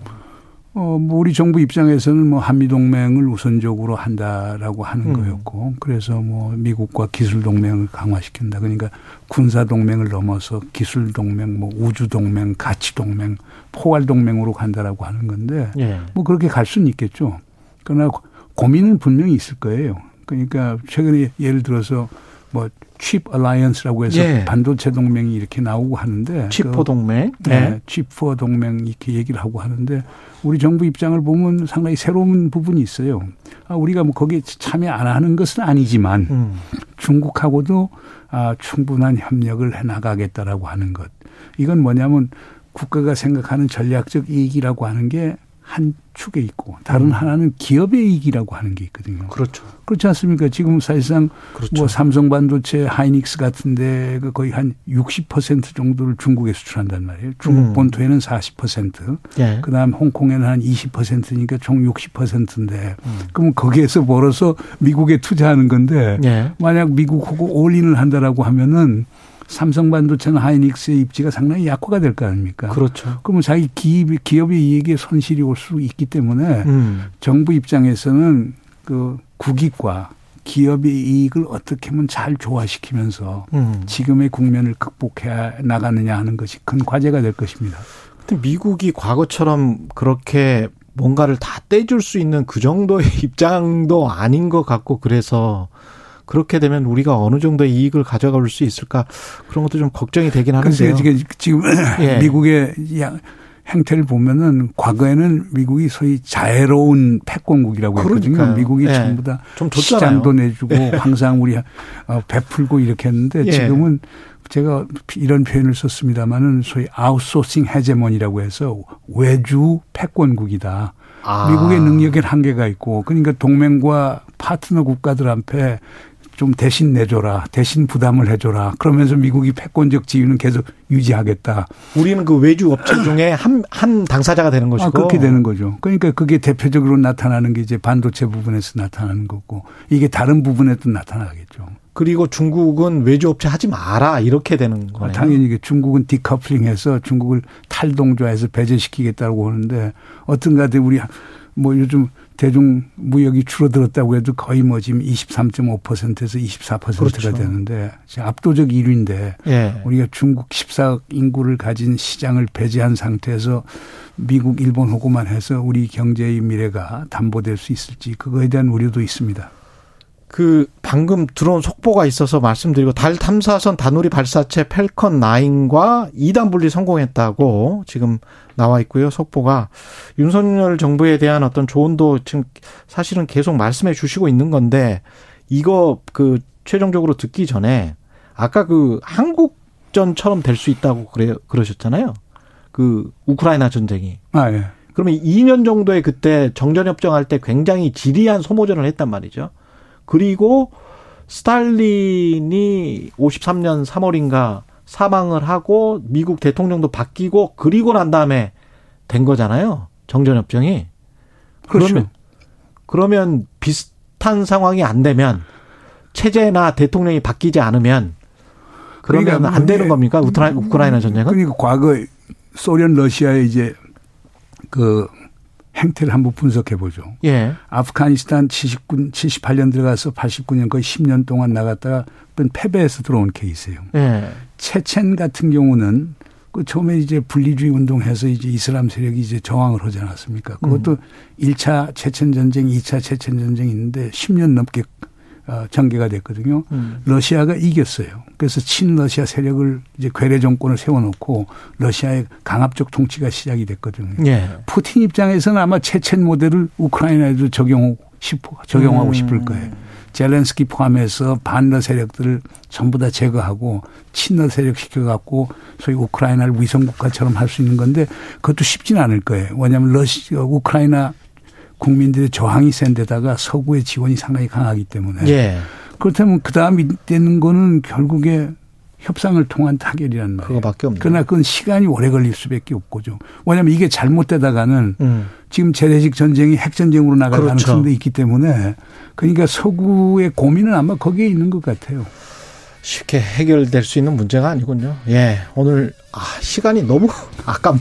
어, 뭐, 우리 정부 입장에서는 뭐, 한미동맹을 우선적으로 한다라고 하는 음. 거였고, 그래서 뭐, 미국과 기술동맹을 강화시킨다. 그러니까 군사동맹을 넘어서 기술동맹, 뭐, 우주동맹, 가치동맹, 포괄동맹으로 간다라고 하는 건데, 예. 뭐, 그렇게 갈 수는 있겠죠. 그러나 고민은 분명히 있을 거예요. 그러니까 최근에 예를 들어서 뭐, 칩 얼라이언스라고 해서 예. 반도체 동맹이 이렇게 나오고 하는데. 칩포 동맹. 그, 네. 네. 칩포 동맹 이렇게 얘기를 하고 하는데 우리 정부 입장을 보면 상당히 새로운 부분이 있어요. 아, 우리가 뭐 거기에 참여 안 하는 것은 아니지만 음. 중국하고도 아, 충분한 협력을 해나가겠다라고 하는 것. 이건 뭐냐면 국가가 생각하는 전략적 이익이라고 하는 게 한 축에 있고 다른 음. 하나는 기업의 이익이라고 하는 게 있거든요. 그렇죠. 그렇지 않습니까? 지금 사실상 그렇죠. 뭐 삼성 반도체, 하이닉스 같은 데가 거의 한 육십 퍼센트 정도를 중국에 수출한단 말이에요. 중국 음. 본토에는 사십 퍼센트. 예. 그다음 홍콩에는 한 이십 퍼센트니까 총 육십 퍼센트인데 음. 그럼 거기에서 벌어서 미국에 투자하는 건데 예. 만약 미국하고 올인을 한다라고 하면은 삼성 반도체나 하이닉스의 입지가 상당히 약화가 될 거 아닙니까? 그렇죠. 그러면 자기 기업이, 기업의 이익에 손실이 올 수 있기 때문에 음. 정부 입장에서는 그 국익과 기업의 이익을 어떻게 하면 잘 조화시키면서 음. 지금의 국면을 극복해 나가느냐 하는 것이 큰 과제가 될 것입니다. 근데 미국이 과거처럼 그렇게 뭔가를 다 떼줄 수 있는 그 정도의 입장도 아닌 것 같고 그래서 그렇게 되면 우리가 어느 정도의 이익을 가져갈 수 있을까 그런 것도 좀 걱정이 되긴 하는데요. 글쎄요. 지금 예. 미국의 행태를 보면은 과거에는 미국이 소위 자애로운 패권국이라고 그러니까요. 했거든요. 미국이 예. 전부 다 시장도 내주고 예. 항상 우리 베풀고 이렇게 했는데 지금은 예. 제가 이런 표현을 썼습니다마는 소위 아웃소싱 헤제몬이라고 해서 외주 패권국이다. 아. 미국의 능력엔 한계가 있고 그러니까 동맹과 파트너 국가들 앞에 좀 대신 내줘라. 대신 부담을 해줘라. 그러면서 미국이 패권적 지위는 계속 유지하겠다. 우리는 그 외주 업체 중에 한, 한 당사자가 되는 것이고. 아, 그렇게 되는 거죠. 그러니까 그게 대표적으로 나타나는 게 이제 반도체 부분에서 나타나는 거고 이게 다른 부분에도 나타나겠죠. 그리고 중국은 외주 업체 하지 마라. 이렇게 되는 거예요. 아, 당연히 중국은 디커플링해서 중국을 탈동조해서 배제시키겠다고 하는데 어떤가들 우리 뭐 요즘 대중 무역이 줄어들었다고 해도 거의 뭐 지금 이십삼 점 오 퍼센트에서 이십사 퍼센트가 그렇죠. 되는데 압도적 일 위인데 예. 우리가 중국 십사 억 인구를 가진 시장을 배제한 상태에서 미국, 일본하고만 해서 우리 경제의 미래가 담보될 수 있을지 그거에 대한 우려도 있습니다. 그 방금 들어온 속보가 있어서 말씀드리고 달 탐사선 다누리 발사체 팰컨 구과 이단 분리 성공했다고 지금 나와 있고요. 속보가 윤석열 정부에 대한 어떤 조언도 지금 사실은 계속 말씀해 주시고 있는 건데 이거 그 최종적으로 듣기 전에 아까 그 한국전처럼 될 수 있다고 그래 그러셨잖아요. 그 우크라이나 전쟁이. 아 예. 그러면 이 년 정도의 그때 정전협정할 때 굉장히 지리한 소모전을 했단 말이죠. 그리고 스탈린이 오십삼 년 삼월인가 사망을 하고 미국 대통령도 바뀌고 그리고 난 다음에 된 거잖아요. 정전협정이. 그렇죠. 그러면, 그러면 비슷한 상황이 안 되면 체제나 대통령이 바뀌지 않으면 그러면 그러니까 안 되는 겁니까? 우크라이나, 우크라이나 전쟁은? 그러니까 과거 소련, 러시아의 이제 그 행태를 한번 분석해 보죠. 예. 아프가니스탄 칠십구, 칠십팔 년 들어가서 팔십구 년 거의 십 년 동안 나갔다가 패배해서 들어온 케이스예요. 예. 체첸 같은 경우는 그 처음에 이제 분리주의 운동해서 이제 이슬람 세력이 이제 저항을 하지 않았습니까? 그것도 음. 일 차 체첸 전쟁, 이 차 체첸 전쟁이 있는데 십 년 넘게 전개가 됐거든요. 음. 러시아가 이겼어요. 그래서 친러시아 세력을 이제 괴뢰 정권을 세워놓고 러시아의 강압적 통치가 시작이 됐거든요. 예. 푸틴 입장에서는 아마 체첸 모델을 우크라이나에도 적용하고 싶어, 적용하고 음. 싶을 거예요. 젤렌스키 포함해서 반러 세력들을 전부 다 제거하고 친러 세력 시켜갖고 소위 우크라이나를 위성국가처럼 할 수 있는 건데 그것도 쉽진 않을 거예요. 왜냐하면 러시 우크라이나 국민들의 저항이 센 데다가 서구의 지원이 상당히 강하기 때문에. 예. 그렇다면 그다음이 되는 거는 결국에 협상을 통한 타결이란 말이에요. 그거밖에 없네요. 그러나 그건 시간이 오래 걸릴 수밖에 없고죠. 왜냐하면 이게 잘못되다가는 음. 지금 재래식 전쟁이 핵전쟁으로 나갈 그렇죠. 가능성도 있기 때문에 그러니까 서구의 고민은 아마 거기에 있는 것 같아요. 쉽게 해결될 수 있는 문제가 아니군요. 예, 오늘 아, 시간이 너무 아깝네.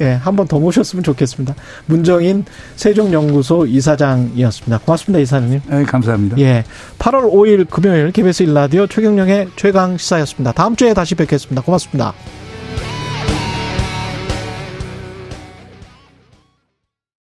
예, 한 번 더 모셨으면 좋겠습니다. 문정인 세종연구소 이사장이었습니다. 고맙습니다, 이사장님. 네, 감사합니다. 예, 팔월 오일 금요일 케이비에스 일 라디오 최경영의 최강 시사였습니다. 다음 주에 다시 뵙겠습니다. 고맙습니다.